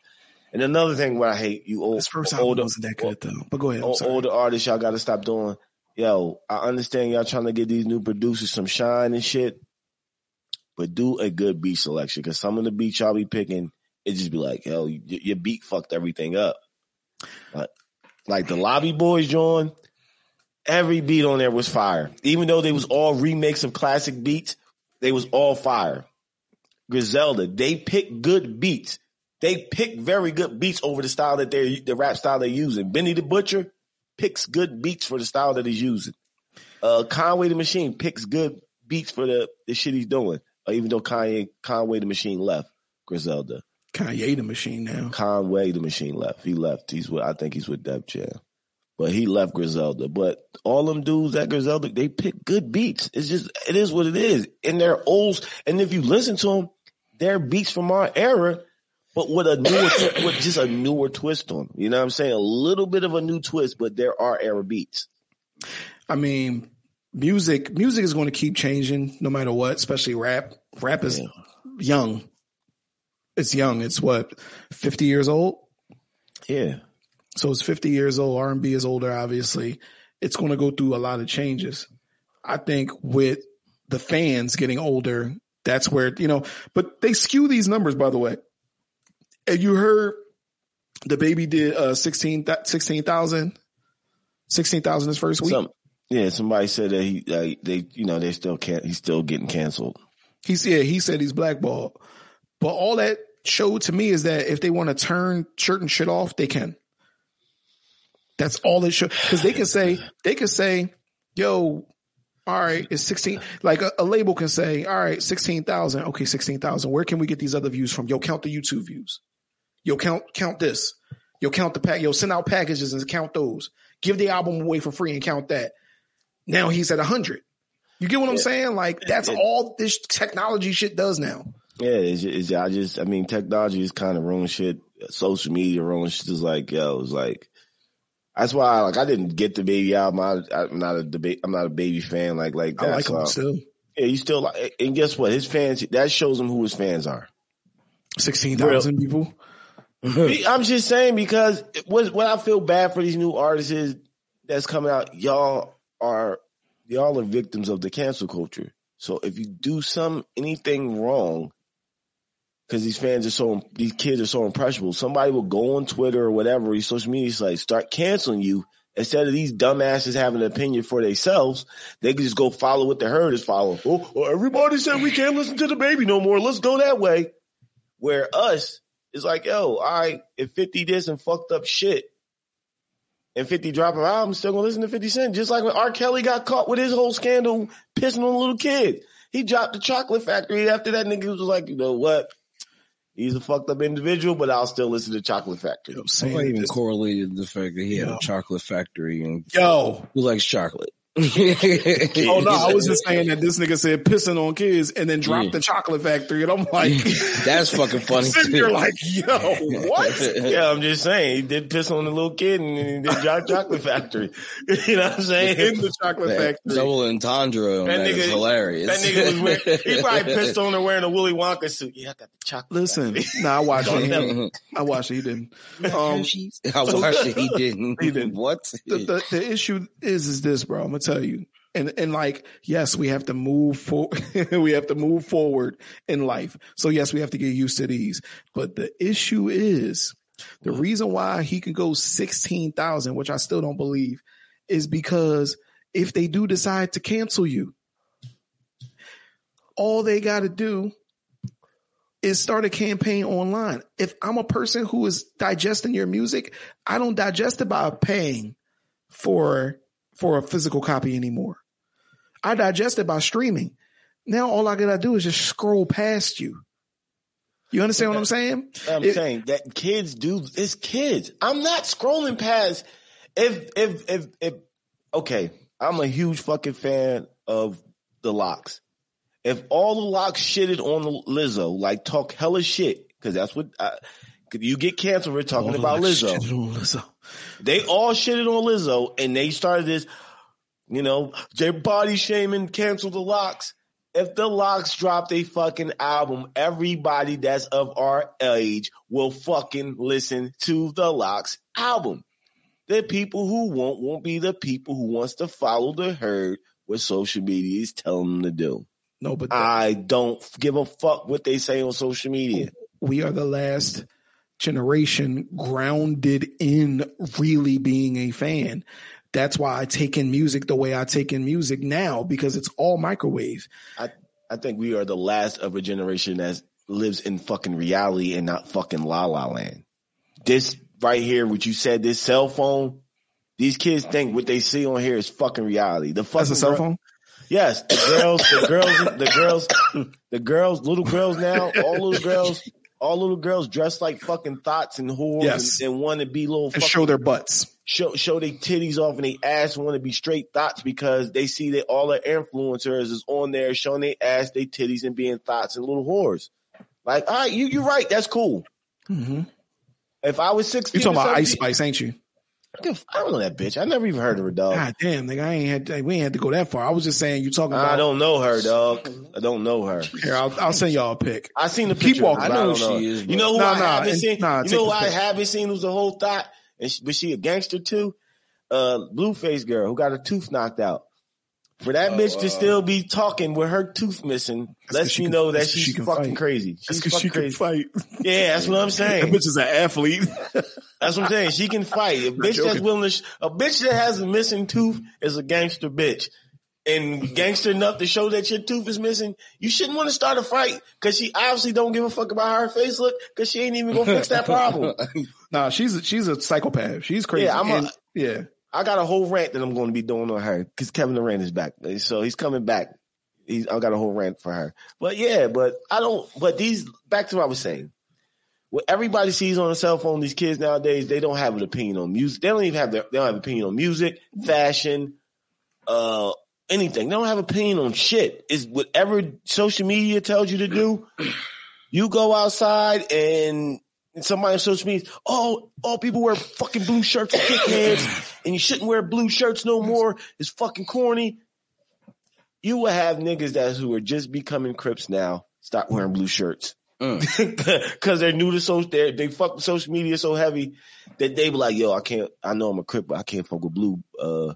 And another thing what I hate, you old, His first older, wasn't that good, though. But go ahead. Old, older artists, y'all got to stop doing. Yo, I understand y'all trying to get these new producers some shine and shit, but do a good beat selection because some of the beats y'all be picking, it just be like, yo, your beat fucked everything up. Like, like the Lobby Boys, John, every beat on there was fire. Even though they was all remakes of classic beats, they was all fire. Griselda, they pick good beats. They pick very good beats over the style that they're, the rap style they're using. Benny the Butcher picks good beats for the style that he's using. Uh, Conway the Machine picks good beats for the, the shit he's doing. Uh, even though Kanye, Conway the Machine left Griselda. Kanye the Machine now. Conway the Machine left. He left. He's with, I think he's with Def Jam. But he left Griselda. But all them dudes at Griselda, they pick good beats. It's just, it is what it is. And they're old. And if you listen to them, they're beats from our era, but with a newer, with just a newer twist on them. You know what I'm saying? A little bit of a new twist, but there are era beats. I mean, music, music is going to keep changing no matter what, especially rap. Rap is yeah. young. It's young. It's what, fifty years old? Yeah. So it's fifty years old. R and B is older, obviously. It's going to go through a lot of changes. I think with the fans getting older, that's where, you know, but they skew these numbers, by the way. And you heard the baby did uh, sixteen thousand sixteen thousand his first week. Some, yeah, somebody said that he, uh, they, you know, they still can't, he's still getting canceled. He's, yeah, he said he's blackballed. But all that showed to me is that if they want to turn shirt and shit off, they can. That's all it should, because they can say, they can say, yo, all right, it's sixteen. Like a, a label can say, all right, sixteen thousand. Okay, sixteen thousand. Where can we get these other views from? Yo, count the YouTube views. Yo, count, count this. Yo, count the pack. Yo, send out packages and count those. Give the album away for free and count that. Now he's at one hundred. You get what yeah. I'm saying? Like that's it, all this technology shit does now. Yeah, it's, it's, I just, I mean, technology is kind of ruined shit. Social media ruined shit. It's like, yo, it's like, that's why, like, I didn't get the Baby album. I, I'm not a debate. I'm not a Baby fan like like that. I like so, him still. Yeah, you still like. And guess what? His fans. That shows him who his fans are. Sixteen thousand people. I'm just saying because what what I feel bad for these new artists is that's coming out. Y'all are y'all are victims of the cancel culture. So if you do some anything wrong, because these fans are so, these kids are so impressionable. Somebody will go on Twitter or whatever, these social media sites, start canceling you. Instead of these dumbasses having an opinion for themselves, they can just go follow what the herd is following. Oh, oh, everybody said we can't listen to the Baby no more. Let's go that way. Where us is like, yo, all right, if fifty did some fucked up shit and fifty drop an album, still gonna listen to fifty Cent. Just like when R. Kelly got caught with his whole scandal pissing on little kids. He dropped the Chocolate Factory. After that, niggas was like, you know what? He's a fucked up individual, but I'll still listen to Chocolate Factory. I'm not even this. correlated the fact that he had yo. a chocolate factory and yo, who likes chocolate? oh no, I was just saying that this nigga said pissing on kids and then dropped yeah. the Chocolate Factory, and I'm like, that's fucking funny. Too. You're like, yo, what? yeah, I'm just saying he did piss on the little kid and then he did drop Chocolate Factory. You know what I'm saying? In the Chocolate that Factory, double entendre. That, that nigga is hilarious. That nigga was wearing, he probably pissed on her wearing a Willy Wonka suit. Yeah, I got the chocolate. Listen, factory. nah, I watched it. I watched it. He didn't. Um, I watched it. He didn't. He didn't. What? The, the, the issue is, is this, bro? I'm gonna tell you, and and like, yes, we have to move for we have to move forward in life. So yes, we have to get used to these. But the issue is, the reason why he can go sixteen thousand, which I still don't believe, is because if they do decide to cancel you, all they got to do is start a campaign online. If I'm a person who is digesting your music, I don't digest it by paying for. for a physical copy anymore. I digest it by streaming. Now all I gotta do is just scroll past you. You understand what I'm saying? I'm it, saying that kids do, it's kids. I'm not scrolling past if, if, if, if, okay. I'm a huge fucking fan of the Lox. If all the Lox shitted on Lizzo, like talk hella shit, cause that's what I, you get canceled for talking all about Lizzo. Lizzo. They all shitted on Lizzo and they started this, you know, their body shaming, cancel the Lox. If the Lox dropped a fucking album, everybody that's of our age will fucking listen to the Lox album. The people who won't won't be the people who wants to follow the herd what social media is telling them to do. No, but I don't give a fuck what they say on social media. We are the last generation grounded in really being a fan. That's why I take in music the way I take in music now, because it's all microwave. I, I think we are the last of a generation that lives in fucking reality and not fucking la la land. This right here, what you said, this cell phone, these kids think what they see on here is fucking reality. The fucking That's a cell phone? Yes, the girls, the girls, the girls, the girls, little girls now, all little girls. all little girls dressed like fucking thoughts and whores yes. and, and want to be little and fucking, show their butts, show show their titties off and they ass want to be straight thoughts because they see that all their influencers is on there showing their ass, their titties, and being thoughts and little whores. Like, all right, you you're right, that's cool. Mm-hmm. If I was sixteen, you talking about Ice Spice, ain't you? I don't know that bitch. I never even heard of her, dog. God damn, nigga, I ain't had to, we ain't had to go that far. I was just saying you talking about. I don't know her, dog. I don't know her. Here, I'll, I'll send y'all a pic. I seen the picture. Keep walking. I know I who know. she is. Bro. You know who nah, I nah, haven't and, seen. Nah, you know who I picture. haven't seen who's the whole thought, and she, but she a gangster too. Uh, Blueface girl who got her tooth knocked out. For that oh, bitch to uh, still be talking with her tooth missing lets me know that she's she fucking fight. crazy. She's fucking she crazy. Fight. Yeah, that's what I'm saying. That bitch is an athlete. That's what I'm saying. She can fight. A bitch that's willing to, a bitch that has a missing tooth is a gangster bitch. And gangster enough to show that your tooth is missing, you shouldn't want to start a fight because she obviously don't give a fuck about how her face look because she ain't even gonna fix that problem. Nah, she's a, she's a psychopath. She's crazy. Yeah, I'm and, a, yeah. I got a whole rant that I'm going to be doing on her because Kevin Durant is back. So he's coming back. He's, I got a whole rant for her. But yeah, but I don't, but these, back to what I was saying. What everybody sees on a cell phone, these kids nowadays, they don't have an opinion on music. They don't even have their, they don't have an opinion on music, fashion, uh, anything. They don't have an opinion on shit. It's whatever social media tells you to do. You go outside and somebody on social media, oh, all people wear fucking blue shirts and kickheads, and you shouldn't wear blue shirts no more. It's fucking corny. You will have niggas that who are just becoming Crips now stop wearing blue shirts mm. cause they're new to social. They fuck with social media so heavy that they be like, yo, I can't. I know I'm a Crip, but I can't fuck with blue uh,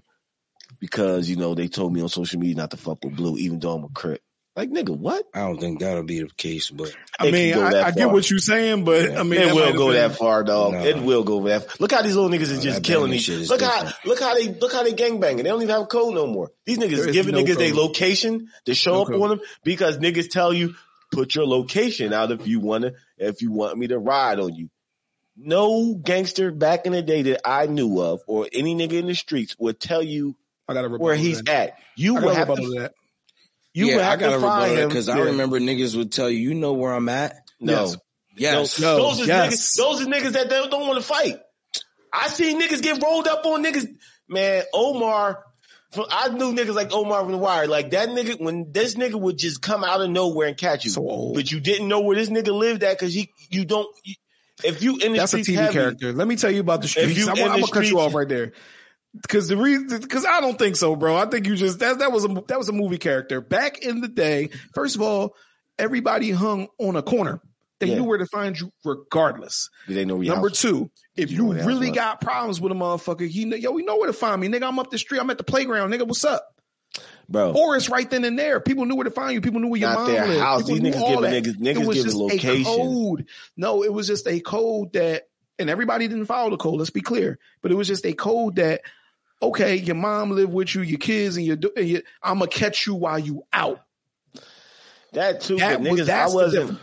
because you know they told me on social media not to fuck with blue, even though I'm a Crip. Like, nigga, what? I don't think that'll be the case, but I mean, I, I get what you're saying, but yeah. I mean, it will go been... that far, dog. No. It will go that far. Look how these little niggas is no, just killing each other. Look different. how, look how they, look how they gangbanging. They don't even have a code no more. These niggas giving no niggas their location to show no up code. on them because niggas tell you put your location out if you wanna, if you want me to ride on you. No gangster back in the day that I knew of or any nigga in the streets would tell you I gotta where he's that. at. You will have to. That. You yeah, I gotta rebut it because yeah. I remember niggas would tell you, you know where I'm at. No, yes, no. Those, no. Are yes. Niggas, those are niggas that they don't want to fight. I seen niggas get rolled up on niggas. Man, Omar, from, I knew niggas like Omar from The Wire. Like that nigga, when this nigga would just come out of nowhere and catch you, so but you didn't know where this nigga lived at because he, you don't. You, if you in the that's a T V heavy, character. Let me tell you about The Streets. I'm, I'm gonna cut you off right there. Cause the reason, cause I don't think so, bro. I think you just, that, that was a, that was a movie character back in the day. First of all, everybody hung on a corner. They yeah. knew where to find you regardless. Did they know your Number house? two, if you, you know really got problems with a motherfucker, he know, yo, you know where to find me. Nigga, I'm up the street. I'm at the playground. Nigga, what's up? Bro. Or it's right then and there. People knew where to find you. People knew where your mom lived. House. These niggas giving niggas, niggas giving location. Code. No, it was just a code that, and everybody didn't follow the code. Let's be clear. But it was just a code that, okay, your mom live with you, your kids, and your, and your I'm gonna catch you while you out. That too, that but niggas, I wasn't.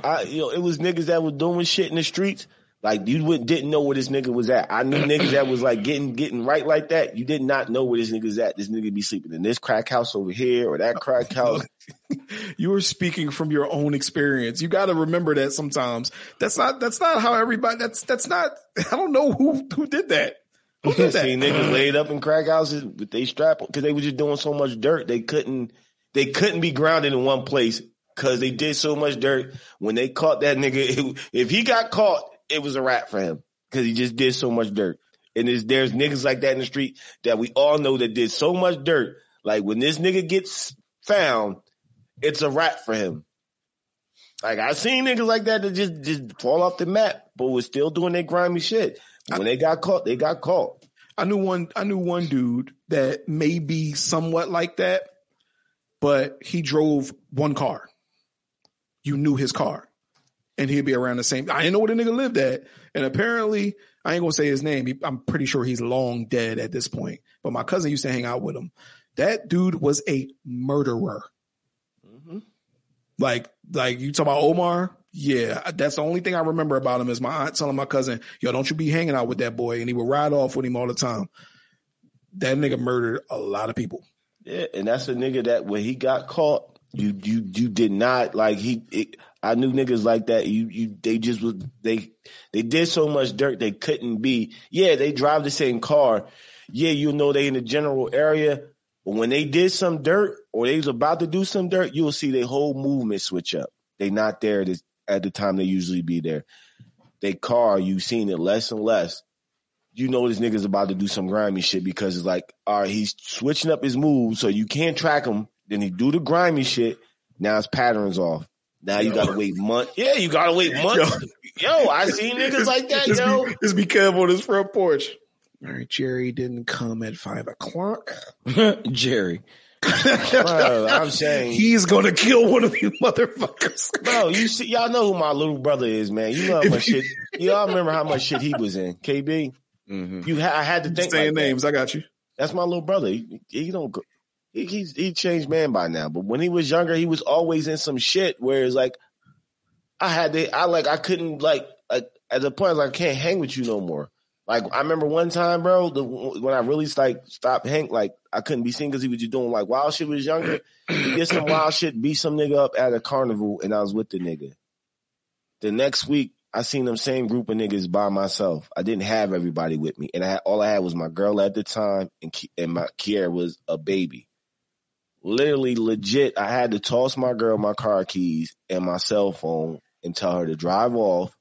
I, you know, it was niggas that was doing shit in the streets. Like you wouldn't, didn't know where this nigga was at. I knew niggas that was like getting getting right like that. You did not know where this nigga's at. This nigga be sleeping in this crack house over here or that crack house. You were speaking from your own experience. You got to remember that sometimes. That's not that's not how everybody. That's that's not. I don't know who who did that. See, niggas laid up in crack houses with they strap because they were just doing so much dirt they couldn't they couldn't be grounded in one place because they did so much dirt. When they caught that nigga, it, if he got caught, it was a wrap for him because he just did so much dirt. And there's, there's niggas like that in the street that we all know that did so much dirt. Like when this nigga gets found, it's a wrap for him. Like I seen niggas like that that just just fall off the map, but was still doing their grimy shit. When they got caught, they got caught. I knew one. I knew one dude that may be somewhat like that, but he drove one car. You knew his car, and he'd be around the same. I didn't know where the nigga lived at, and apparently, I ain't gonna say his name. He, I'm pretty sure he's long dead at this point. But my cousin used to hang out with him. That dude was a murderer. Mm-hmm. Like, like you talk about Omar. Yeah, that's the only thing I remember about him is my aunt telling my cousin, yo, don't you be hanging out with that boy. And he would ride off with him all the time. That nigga murdered a lot of people. Yeah, and that's a nigga that when he got caught, You you you did not like he. It, I knew niggas like that. You you they just was they they did so much dirt they couldn't be. Yeah, they drive the same car. Yeah, you know they in the general area, but when they did some dirt or they was about to do some dirt, you'll see their whole movement switch up. They not there to, at the time they usually be there. They car, you seen it less and less. You know this nigga's about to do some grimy shit because it's like, all right, he's switching up his moves so you can't track him. Then he do the grimy shit. Now his pattern's off. Now you yo. gotta wait months. Yeah, you gotta wait months. Yo, yo I seen niggas like that, just yo. Be, just be Kev on his front porch. All right, Jerry didn't come at five o'clock. Jerry. Bro, I'm saying he's gonna kill one of you motherfuckers. Bro, you see, y'all know who my little brother is, man. You know how much shit. Y'all remember how much shit he was in, K B. Mm-hmm. You, ha- I had to think. Saying like names, that. I got you. That's my little brother. He, he don't. Go- he, he's he changed man by now, but when he was younger, he was always in some shit where it's like I had to. I like I couldn't like, like at the point I, like, I can't hang with you no more. Like I remember one time, bro, the, when I really like stopped hang, like I couldn't be seen because he was just doing like wild shit when he was younger. He did some wild shit, beat some nigga up at a carnival, and I was with the nigga. The next week, I seen them same group of niggas by myself. I didn't have everybody with me, and I had, all I had was my girl at the time, and Ki- and my Kiara was a baby. Literally, legit, I had to toss my girl my car keys and my cell phone and tell her to drive off.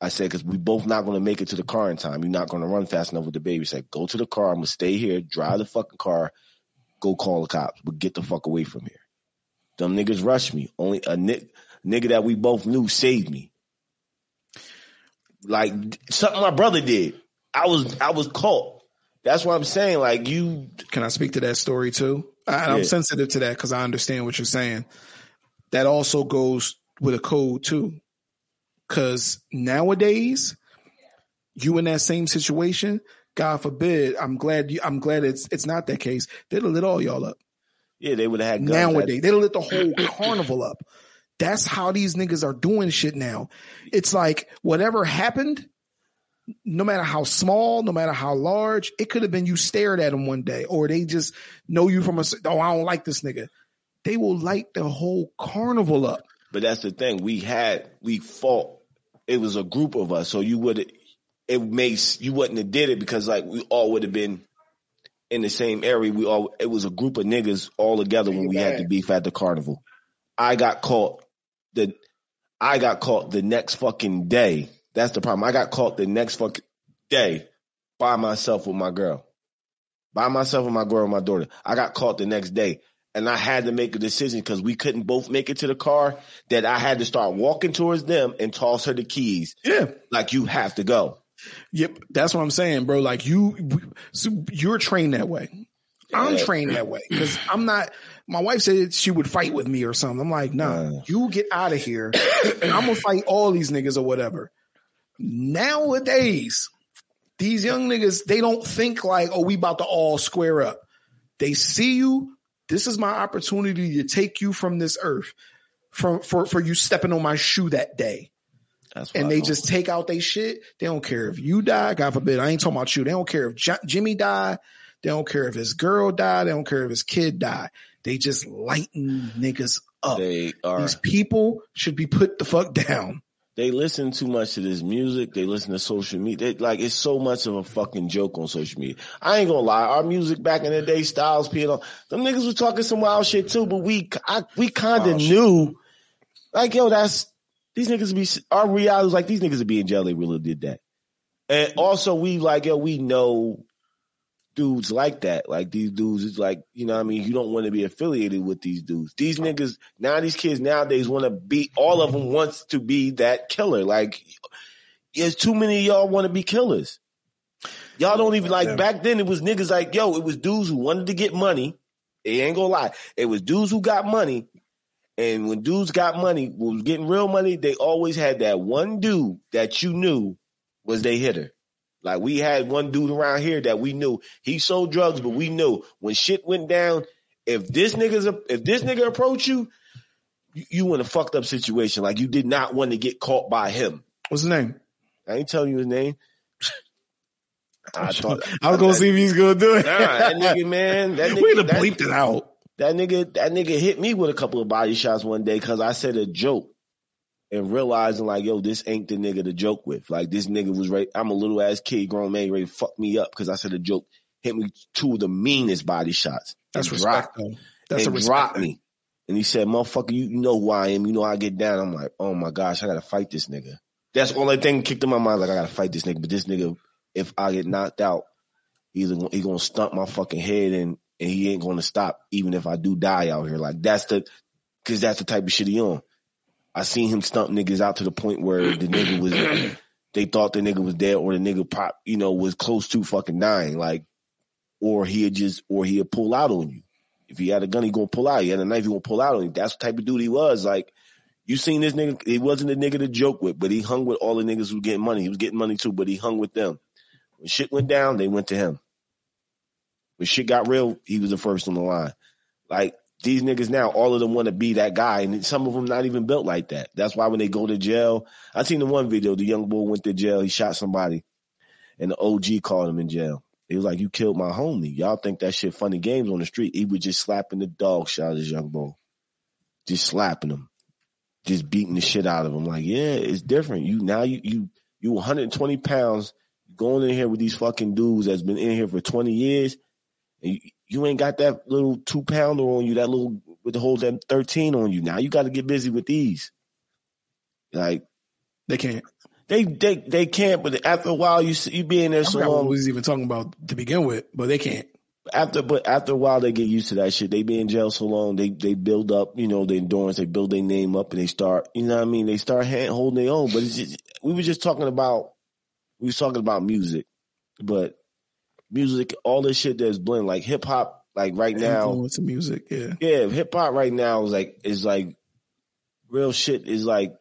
I said, because we both not going to make it to the car in time. You're not going to run fast enough with the baby. I said, go to the car. I'm going to stay here, drive the fucking car, go call the cops, but get the fuck away from here. Them niggas rushed me. Only a ni- nigga that we both knew saved me. Like something my brother did. I was I was caught. That's what I'm saying. Like you. Can I speak to that story too? I, yeah. I'm sensitive to that because I understand what you're saying. That also goes with a code too. Because nowadays, you in that same situation, God forbid, I'm glad you, I'm glad it's it's not that case. They'd have lit all y'all up. Yeah, they would have had guns. Nowadays, they'd have lit the whole carnival up. That's how these niggas are doing shit now. It's like whatever happened, no matter how small, no matter how large, it could have been you stared at them one day or they just know you from a, oh, I don't like this nigga. They will light the whole carnival up. But that's the thing. We had, we fought. It was a group of us, so you would it makes you wouldn't have did it because like we all would have been in the same area. We all it was a group of niggas all together when we bad. had the beef at the carnival. I got caught the I got caught the next fucking day. That's the problem. I got caught the next fucking day by myself with my girl, by myself with my girl and my daughter. I got caught the next day. And I had to make a decision because we couldn't both make it to the car that I had to start walking towards them and toss her the keys. Yeah. Like you have to go. Yep. That's what I'm saying, bro. Like you, so you're trained that way. Yeah. I'm trained that way because I'm not, my wife said she would fight with me or something. I'm like, nah, yeah. You get out of here. I'm going to fight all these niggas or whatever. Nowadays, these young niggas, they don't think like, oh, we about to all square up. They see you. This is my opportunity to take you from this earth from for, for you stepping on my shoe that day. That's and I they just know. Take out their shit. They don't care if you die. God forbid. I ain't talking about you. They don't care if J- Jimmy died. They don't care if his girl died. They don't care if his kid died. They just lighten niggas up. They are. These people should be put the fuck down. They listen too much to this music. They listen to social media. They, like, it's so much of a fucking joke on social media. I ain't gonna lie. Our music back in the day, Styles, P and all, them niggas was talking some wild shit too, but we, I, we kind of knew, like, yo, that's, these niggas be, our reality was like, these niggas would be in jail. They really did that. And also we like, yo, we know dudes like that. Like these dudes, it's like, you know what I mean? You don't want to be affiliated with these dudes. These niggas, now these kids nowadays want to be, all of them wants to be that killer. Like there's too many of y'all want to be killers. Y'all don't even like, back then it was niggas like, yo, it was dudes who wanted to get money. They ain't gonna lie. It was dudes who got money. And when dudes got money, was getting real money, they always had that one dude that you knew was they hitter. Like we had one dude around here that we knew he sold drugs, but we knew when shit went down, if this nigga's a, if this nigga approached you, you, you in a fucked up situation. Like you did not want to get caught by him. What's his name? I ain't telling you his name. I thought I was gonna see if he's gonna do it. Nah, that nigga, man. That nigga, we'd have bleeped it out. That nigga, that nigga hit me with a couple of body shots one day because I said a joke and realizing like, yo, this ain't the nigga to joke with. Like this nigga was right. I'm a little ass kid, grown man, ready to fuck me up because I said a joke. Hit me two of the meanest body shots. That's respect. Dropped, That's a respect. Dropped me. And he said, motherfucker, you, you know who I am. You know how I get down. I'm like, oh my gosh, I got to fight this nigga. That's the only thing kicked in my mind. Like I got to fight this nigga. But this nigga, if I get knocked out, either he going to stump my fucking head and, and he ain't going to stop even if I do die out here. Like that's the, cause that's the type of shit he on. I seen him stump niggas out to the point where the nigga was, they thought the nigga was dead or the nigga pop, you know, was close to fucking dying. Like, or he'd just, or he'd pull out on you. If he had a gun, he gonna pull out. He had a knife, he gonna pull out on you. That's the type of dude he was. Like, you seen this nigga, he wasn't a nigga to joke with, but he hung with all the niggas who were getting money. He was getting money too, but he hung with them. When shit went down, they went to him. When shit got real, he was the first on the line. Like, these niggas now, all of them want to be that guy, and some of them not even built like that. That's why when they go to jail, I seen the one video, the young boy went to jail, he shot somebody, and the O G called him in jail. He was like, you killed my homie. Y'all think that shit funny games on the street. He was just slapping the dog shit out of this young boy. Just slapping him. Just beating the shit out of him. Like, yeah, it's different. You now you you you one hundred twenty pounds going in here with these fucking dudes that's been in here for twenty years. And you, you ain't got that little two pounder on you, that little with the whole damn thirteen on you. Now you gotta get busy with these. Like they can't. They they they can't, but after a while you you be in there so long. What we was even talking about to begin with, but they can't. After but after a while they get used to that shit. They be in jail so long, they they build up, you know, the endurance. They build their name up, and they start, you know what I mean. They start hand holding their own. But it's just, we were just talking about we were talking about music, but music, all this shit that's blend like hip hop, like right now. Influence of music, yeah, yeah. Hip hop right now is like is like real shit is like.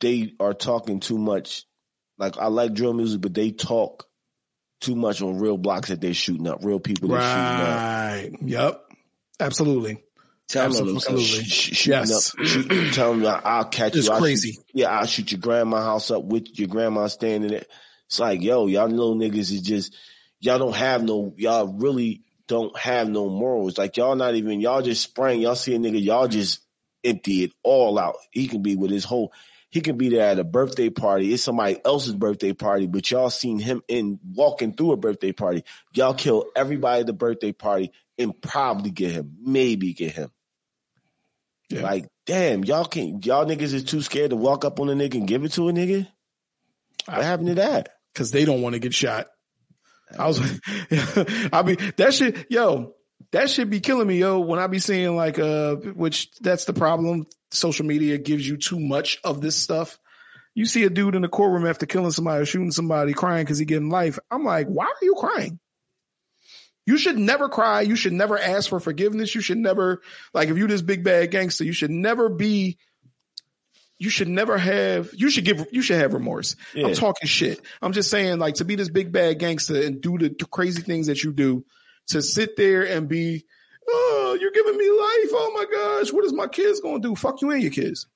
They are talking too much. Like, I like drill music, but they talk too much on real blocks that they're shooting up, real people that right. shooting up. Right. Yep. Absolutely. Tell Absolutely. them. Absolutely. Sh- sh- yes. Up, shoot, tell them, I'll catch it's you. It's crazy. Shoot, yeah, I'll shoot your grandma's house up with your grandma standing there. It's like, yo, y'all little niggas is just, y'all don't have no, y'all really don't have no morals. Like, y'all not even, y'all just sprang. Y'all see a nigga, y'all just empty it all out. He can be with his whole... He can be there at a birthday party. It's somebody else's birthday party, but y'all seen him in walking through a birthday party. Y'all kill everybody at the birthday party and probably get him, maybe get him. Yeah. Like, damn, y'all can't. Y'all niggas is too scared to walk up on a nigga and give it to a nigga. What I, happened to that? Because they don't want to get shot. I was, I mean, that shit, yo, that shit be killing me, yo. When I be seeing like, uh, which that's the problem. Social media gives you too much of this stuff. You see a dude in the courtroom after killing somebody or shooting somebody crying because he getting life. I'm like, why are you crying? You should never cry. You should never ask for forgiveness. You should never, like, if you this big bad gangster, you should never be, you should never have, you should give, you should have remorse. Yeah. I'm talking shit. I'm just saying, like, to be this big bad gangster and do the crazy things that you do, to sit there and be, oh, you're giving me life. Oh my gosh. What is my kids going to do? Fuck you and your kids.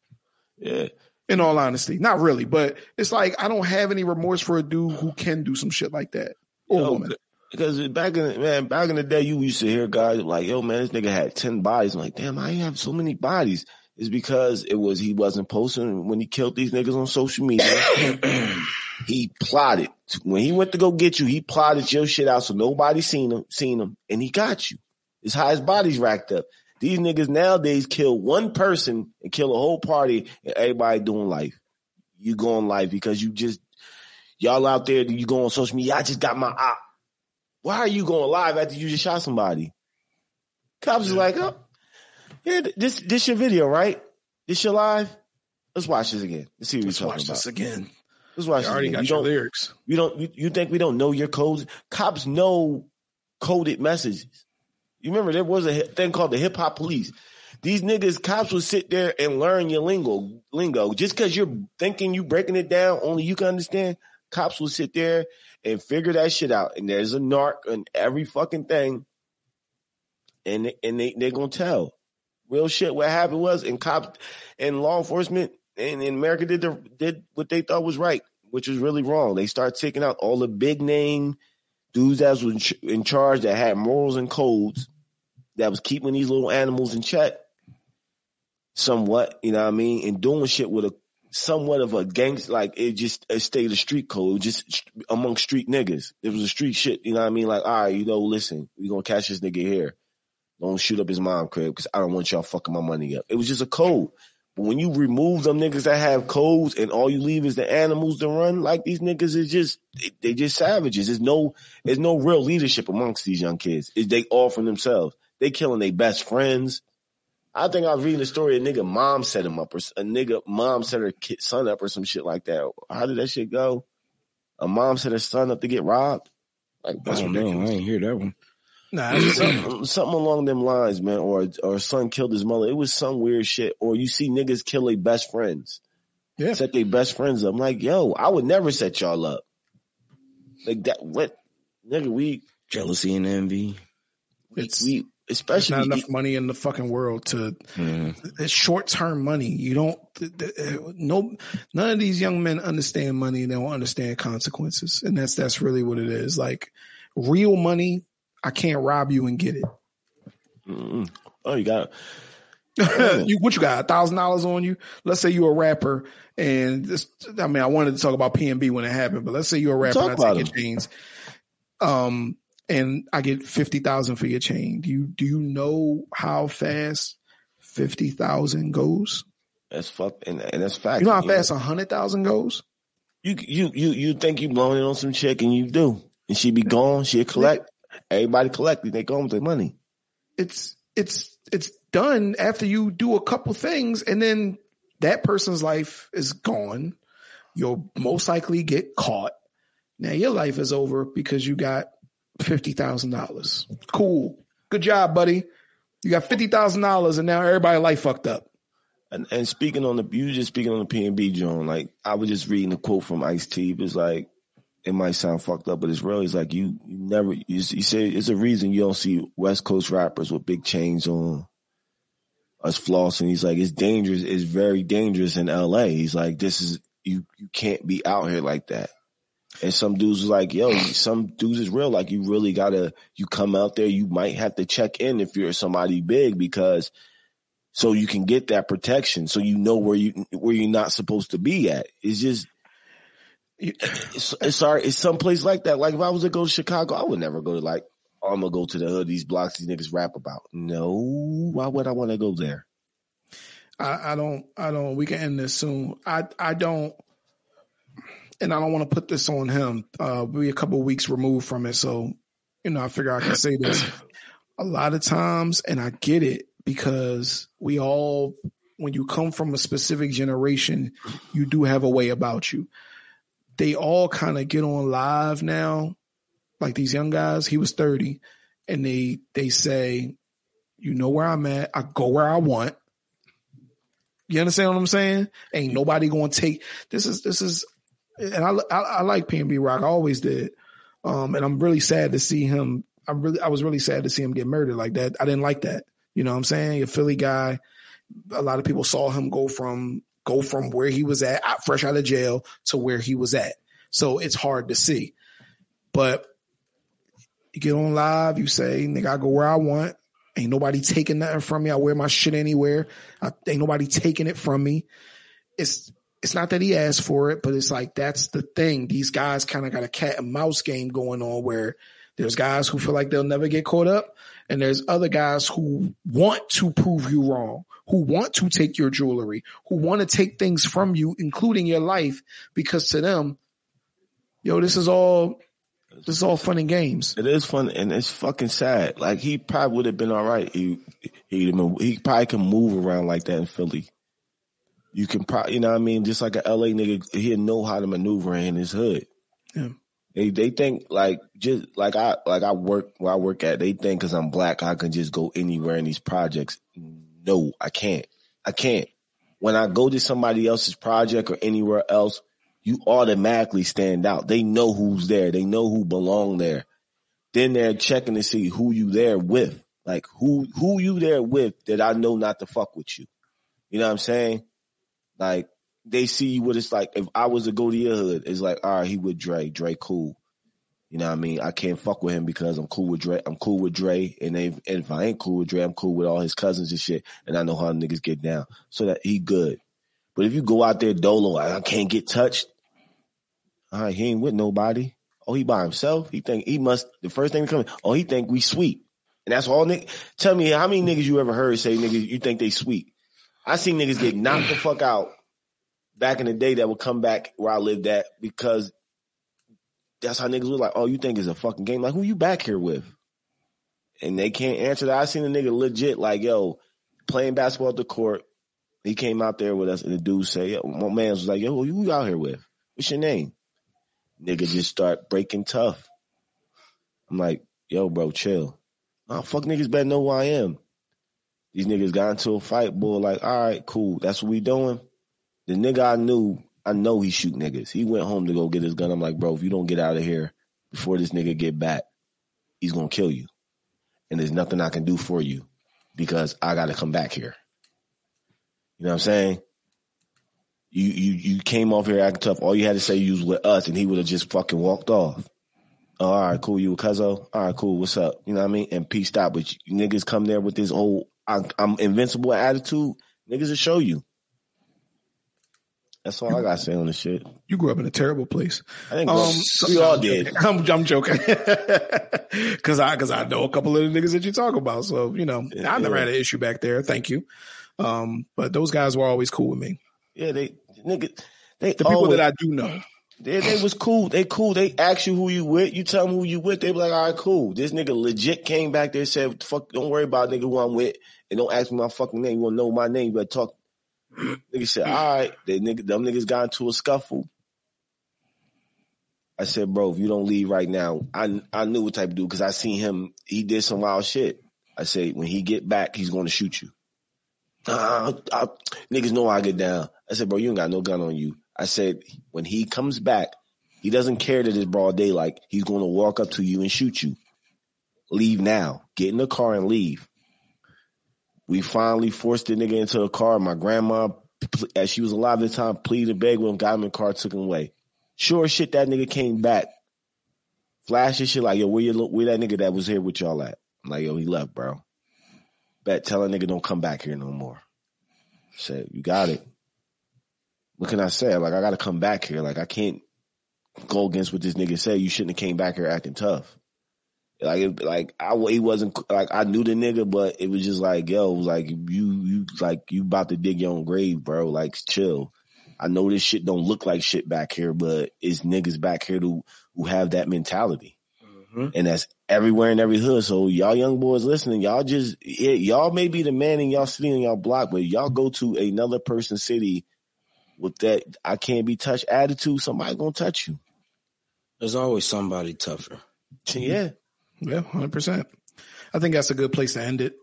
Yeah. In all honesty. Not really, but it's like, I don't have any remorse for a dude who can do some shit like that. Or yo, woman. Because back in, man, back in the day, you used to hear guys like, yo, man, this nigga had ten bodies. I'm like, damn, I have so many bodies. It's because it was, he wasn't posting when he killed these niggas on social media. He plotted. When he went to go get you, he plotted your shit out so nobody seen him, seen him, and he got you. It's how his body's racked up. These niggas nowadays kill one person and kill a whole party and everybody doing life. You going life because you just, y'all out there, you go on social media, I just got my op. Why are you going live after you just shot somebody? Cops is like, oh, yeah, this this your video, right? This your live? Let's watch this again. Let's see what Let's we're talking about. Let's watch this again. Let's watch this again. You already got your lyrics. You don't, you, you think we don't know your codes? Cops know coded messages. You remember there was a thing called the hip hop police. These niggas, cops would sit there and learn your lingo. lingo. Just because you're thinking you breaking it down, only you can understand, cops will sit there and figure that shit out. And there's a narc on every fucking thing. And, and they, they're going to tell. Real shit, what happened was, and cops and law enforcement in America did, the, did what they thought was right, which was really wrong. They started taking out all the big name dudes that was in charge that had morals and codes. that was keeping these little animals in check somewhat, you know what I mean, and doing shit with a somewhat of a gangster, like it just it stayed a street code, just among street niggas. It was a street shit, you know what I mean? Like, all right, you know, listen, we're going to catch this nigga here. Don't shoot up his mom crib because I don't want y'all fucking my money up. It was just a code. But when you remove them niggas that have codes and all you leave is the animals to run, like these niggas is just, they just savages. There's no, there's no real leadership amongst these young kids. It's, they all from themselves. They killing their best friends. I think I was reading a story, a nigga mom set him up, or a nigga mom set her kid, son up, or some shit like that. How did that shit go? A mom set her son up to get robbed? Like, that's I don't ridiculous. Know. I ain't hear that one. Nah, something, something along them lines, man. Or or son killed his mother. It was some weird shit. Or you see niggas kill their best friends. Yeah. Set their best friends up. I'm like, yo, I would never set y'all up. Like that, what? Nigga, we. Jealousy and envy. We, it's. We, Especially There's not enough money in the fucking world to mm. it's short term money. You don't no none of these young men understand money. They don't understand consequences, and that's that's really what it is. Like real money, I can't rob you and get it. Mm-mm. Oh, you got it. you, what you got? A thousand dollars on you? Let's say you're a rapper, and this, I mean, I wanted to talk about P N B when it happened, but let's say you're a rapper. Talk and I take your chains. Um. And I get fifty thousand for your chain. Do you, do you know how fast fifty thousand goes? That's fuck, and, and that's fact. You know how fast one hundred thousand goes? You, you, you, you think you blowing it on some chick and you do. And she be gone. She'll collect. Everybody collect. They go with their money. It's, it's, it's done after you do a couple things and then that person's life is gone. You'll most likely get caught. Now your life is over because you got fifty thousand dollars. Cool. Good job, buddy. You got fifty thousand dollars and now everybody's life fucked up. And, and speaking on the, you just speaking on the P N B, John, like I was just reading a quote from Ice-T. It's like, it might sound fucked up, but it's real. It's like you, you never, you, you say it's a reason you don't see West Coast rappers with big chains on, us flossing. He's like, it's dangerous. It's very dangerous in L A. He's like, this is, you, you can't be out here like that. And some dudes was like, yo, some dudes is real. Like, you really got to, you come out there, you might have to check in if you're somebody big because, so you can get that protection. So you know where you, where you're not supposed to be at. It's just, it's, it's sorry. It's someplace like that. Like, if I was to go to Chicago, I would never go to like, oh, I'm going to go to the hood, these blocks these niggas rap about. No, why would I want to go there? I, I don't, I don't, we can end this soon. I, I don't. And I don't want to put this on him. Uh, we're a couple of weeks removed from it. So, you know, I figure I can say this a lot of times. And I get it because we all, when you come from a specific generation, you do have a way about you. They all kind of get on live now. Like these young guys, he was thirty. And they, they say, you know where I'm at. I go where I want. You understand what I'm saying? Ain't nobody going to take, this is, this is, and I, I, I like P N B Rock. I always did. Um, and I'm really sad to see him. I'm really, I was really sad to see him get murdered like that. I didn't like that. You know what I'm saying? A Philly guy. A lot of people saw him go from, go from where he was at, out, fresh out of jail to where he was at. So it's hard to see, but you get on live, you say, nigga, I go where I want. Ain't nobody taking nothing from me. I wear my shit anywhere. I, ain't nobody taking it from me. It's, It's not that he asked for it, but it's like, that's the thing. These guys kind of got a cat and mouse game going on where there's guys who feel like they'll never get caught up. And there's other guys who want to prove you wrong, who want to take your jewelry, who want to take things from you, including your life, because to them, yo, this is all, this is all fun and games. It is fun. And it's fucking sad. Like he probably would have been all right. He, he, he probably can move around like that in Philly. You can probably, you know what I mean? Just like a L A nigga, he'll know how to maneuver in his hood. Yeah. They they think like, just like I, like I work where I work at, they think because I'm black, I can just go anywhere in these projects. No, I can't. I can't. When I go to somebody else's project or anywhere else, you automatically stand out. They know who's there. They know who belong there. Then they're checking to see who you there with. Like who, who you there with that I know not to fuck with you. You know what I'm saying? Like, they see what it's like. If I was to go to your hood, it's like, all right, he with Dre. Dre cool. You know what I mean? I can't fuck with him because I'm cool with Dre. I'm cool with Dre. And, they, and if I ain't cool with Dre, I'm cool with all his cousins and shit. And I know how niggas get down. So that he good. But if you go out there dolo, I can't get touched. All right, he ain't with nobody. Oh, he by himself? He think he must, the first thing that comes, oh, he think we sweet. And that's all niggas. Tell me how many niggas you ever heard say niggas, you think they sweet. I seen niggas get knocked the fuck out back in the day that would come back where I lived at because that's how niggas was like, oh, you think it's a fucking game? Like, who you back here with? And they can't answer that. I seen a nigga legit like, yo, playing basketball at the court. He came out there with us and the dude say, yo, my man was like, yo, who you out here with? What's your name? Nigga just start breaking tough. I'm like, yo, bro, chill. Oh, fuck niggas better know who I am. These niggas got into a fight, boy, like, all right, cool. That's what we doing. The nigga I knew, I know he shoot niggas. He went home to go get his gun. I'm like, bro, if you don't get out of here before this nigga get back, he's going to kill you. And there's nothing I can do for you because I got to come back here. You know what I'm saying? You you you came off here acting tough. All you had to say you was with us, and he would have just fucking walked off. Oh, all right, cool. You a cuzzo? All right, cool. What's up? You know what I mean? And peace out. But you niggas come there with this whole I'm, I'm invincible attitude. Niggas will show you. That's all you, I got to say on this shit. You grew up in a terrible place. I think um, we all I'm did. Joking. I'm, I'm joking. Because I, cause I know a couple of the niggas that you talk about. So, you know, yeah, I never yeah. had an issue back there. Thank you. Um, but those guys were always cool with me. Yeah, they nigga, they the people always, that I do know. They they was cool. They cool. They ask you who you with. You tell them who you with. They be like, all right, cool. This nigga legit came back there and said, fuck, don't worry about nigga who I'm with, and don't ask me my fucking name. You wanna know my name? You better talk. Nigga said, all right. They nigga, them niggas got into a scuffle. I said, bro, if you don't leave right now, I I knew what type of dude because I seen him. He did some wild shit. I said, when he get back, he's gonna shoot you. Uh, I, niggas know I get down. I said, bro, you ain't got no gun on you. I said, when he comes back, he doesn't care that it's broad daylight. He's going to walk up to you and shoot you. Leave now. Get in the car and leave. We finally forced the nigga into the car. My grandma, as she was alive at the time, pleaded, begged with him, got him in the car, took him away. Sure as shit, that nigga came back. Flash and shit like, yo, where, you, where that nigga that was here with y'all at? I'm like, yo, he left, bro. Bet, tell a nigga don't come back here no more. I said, you got it. What can I say? Like, I got to come back here. Like, I can't go against what this nigga said. You shouldn't have came back here acting tough. Like, it, like I he wasn't like I knew the nigga, but it was just like, yo, it was like you, you, like you about to dig your own grave, bro. Like, chill. I know this shit don't look like shit back here, but it's niggas back here who who have that mentality, mm-hmm. and that's everywhere in every hood. So y'all young boys listening, y'all just it, y'all may be the man in y'all city and y'all block, but y'all go to another person's city. With that, I can't be touched attitude, somebody gonna touch you. There's always somebody tougher. Yeah. Yeah, one hundred percent. I think that's a good place to end it.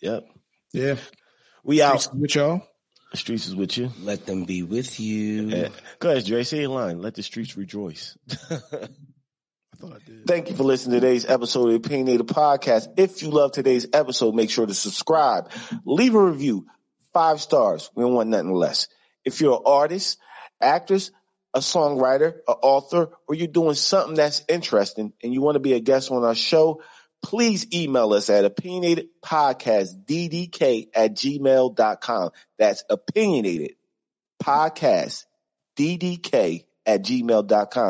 Yep. Yeah. We out. Streets with y'all. The streets is with you. Let them be with you. Yeah. Go ahead, Dre. Say a line. Let the streets rejoice. I thought I did. Thank you for listening to today's episode of the Opinionated Podcast. If you love today's episode, make sure to subscribe. Leave a review. Five stars. We don't want nothing less. If you're an artist, actress, a songwriter, an author, or you're doing something that's interesting and you want to be a guest on our show, please email us at opinionated podcast d d k at gmail dot com. That's opinionated podcast d d k at gmail dot com.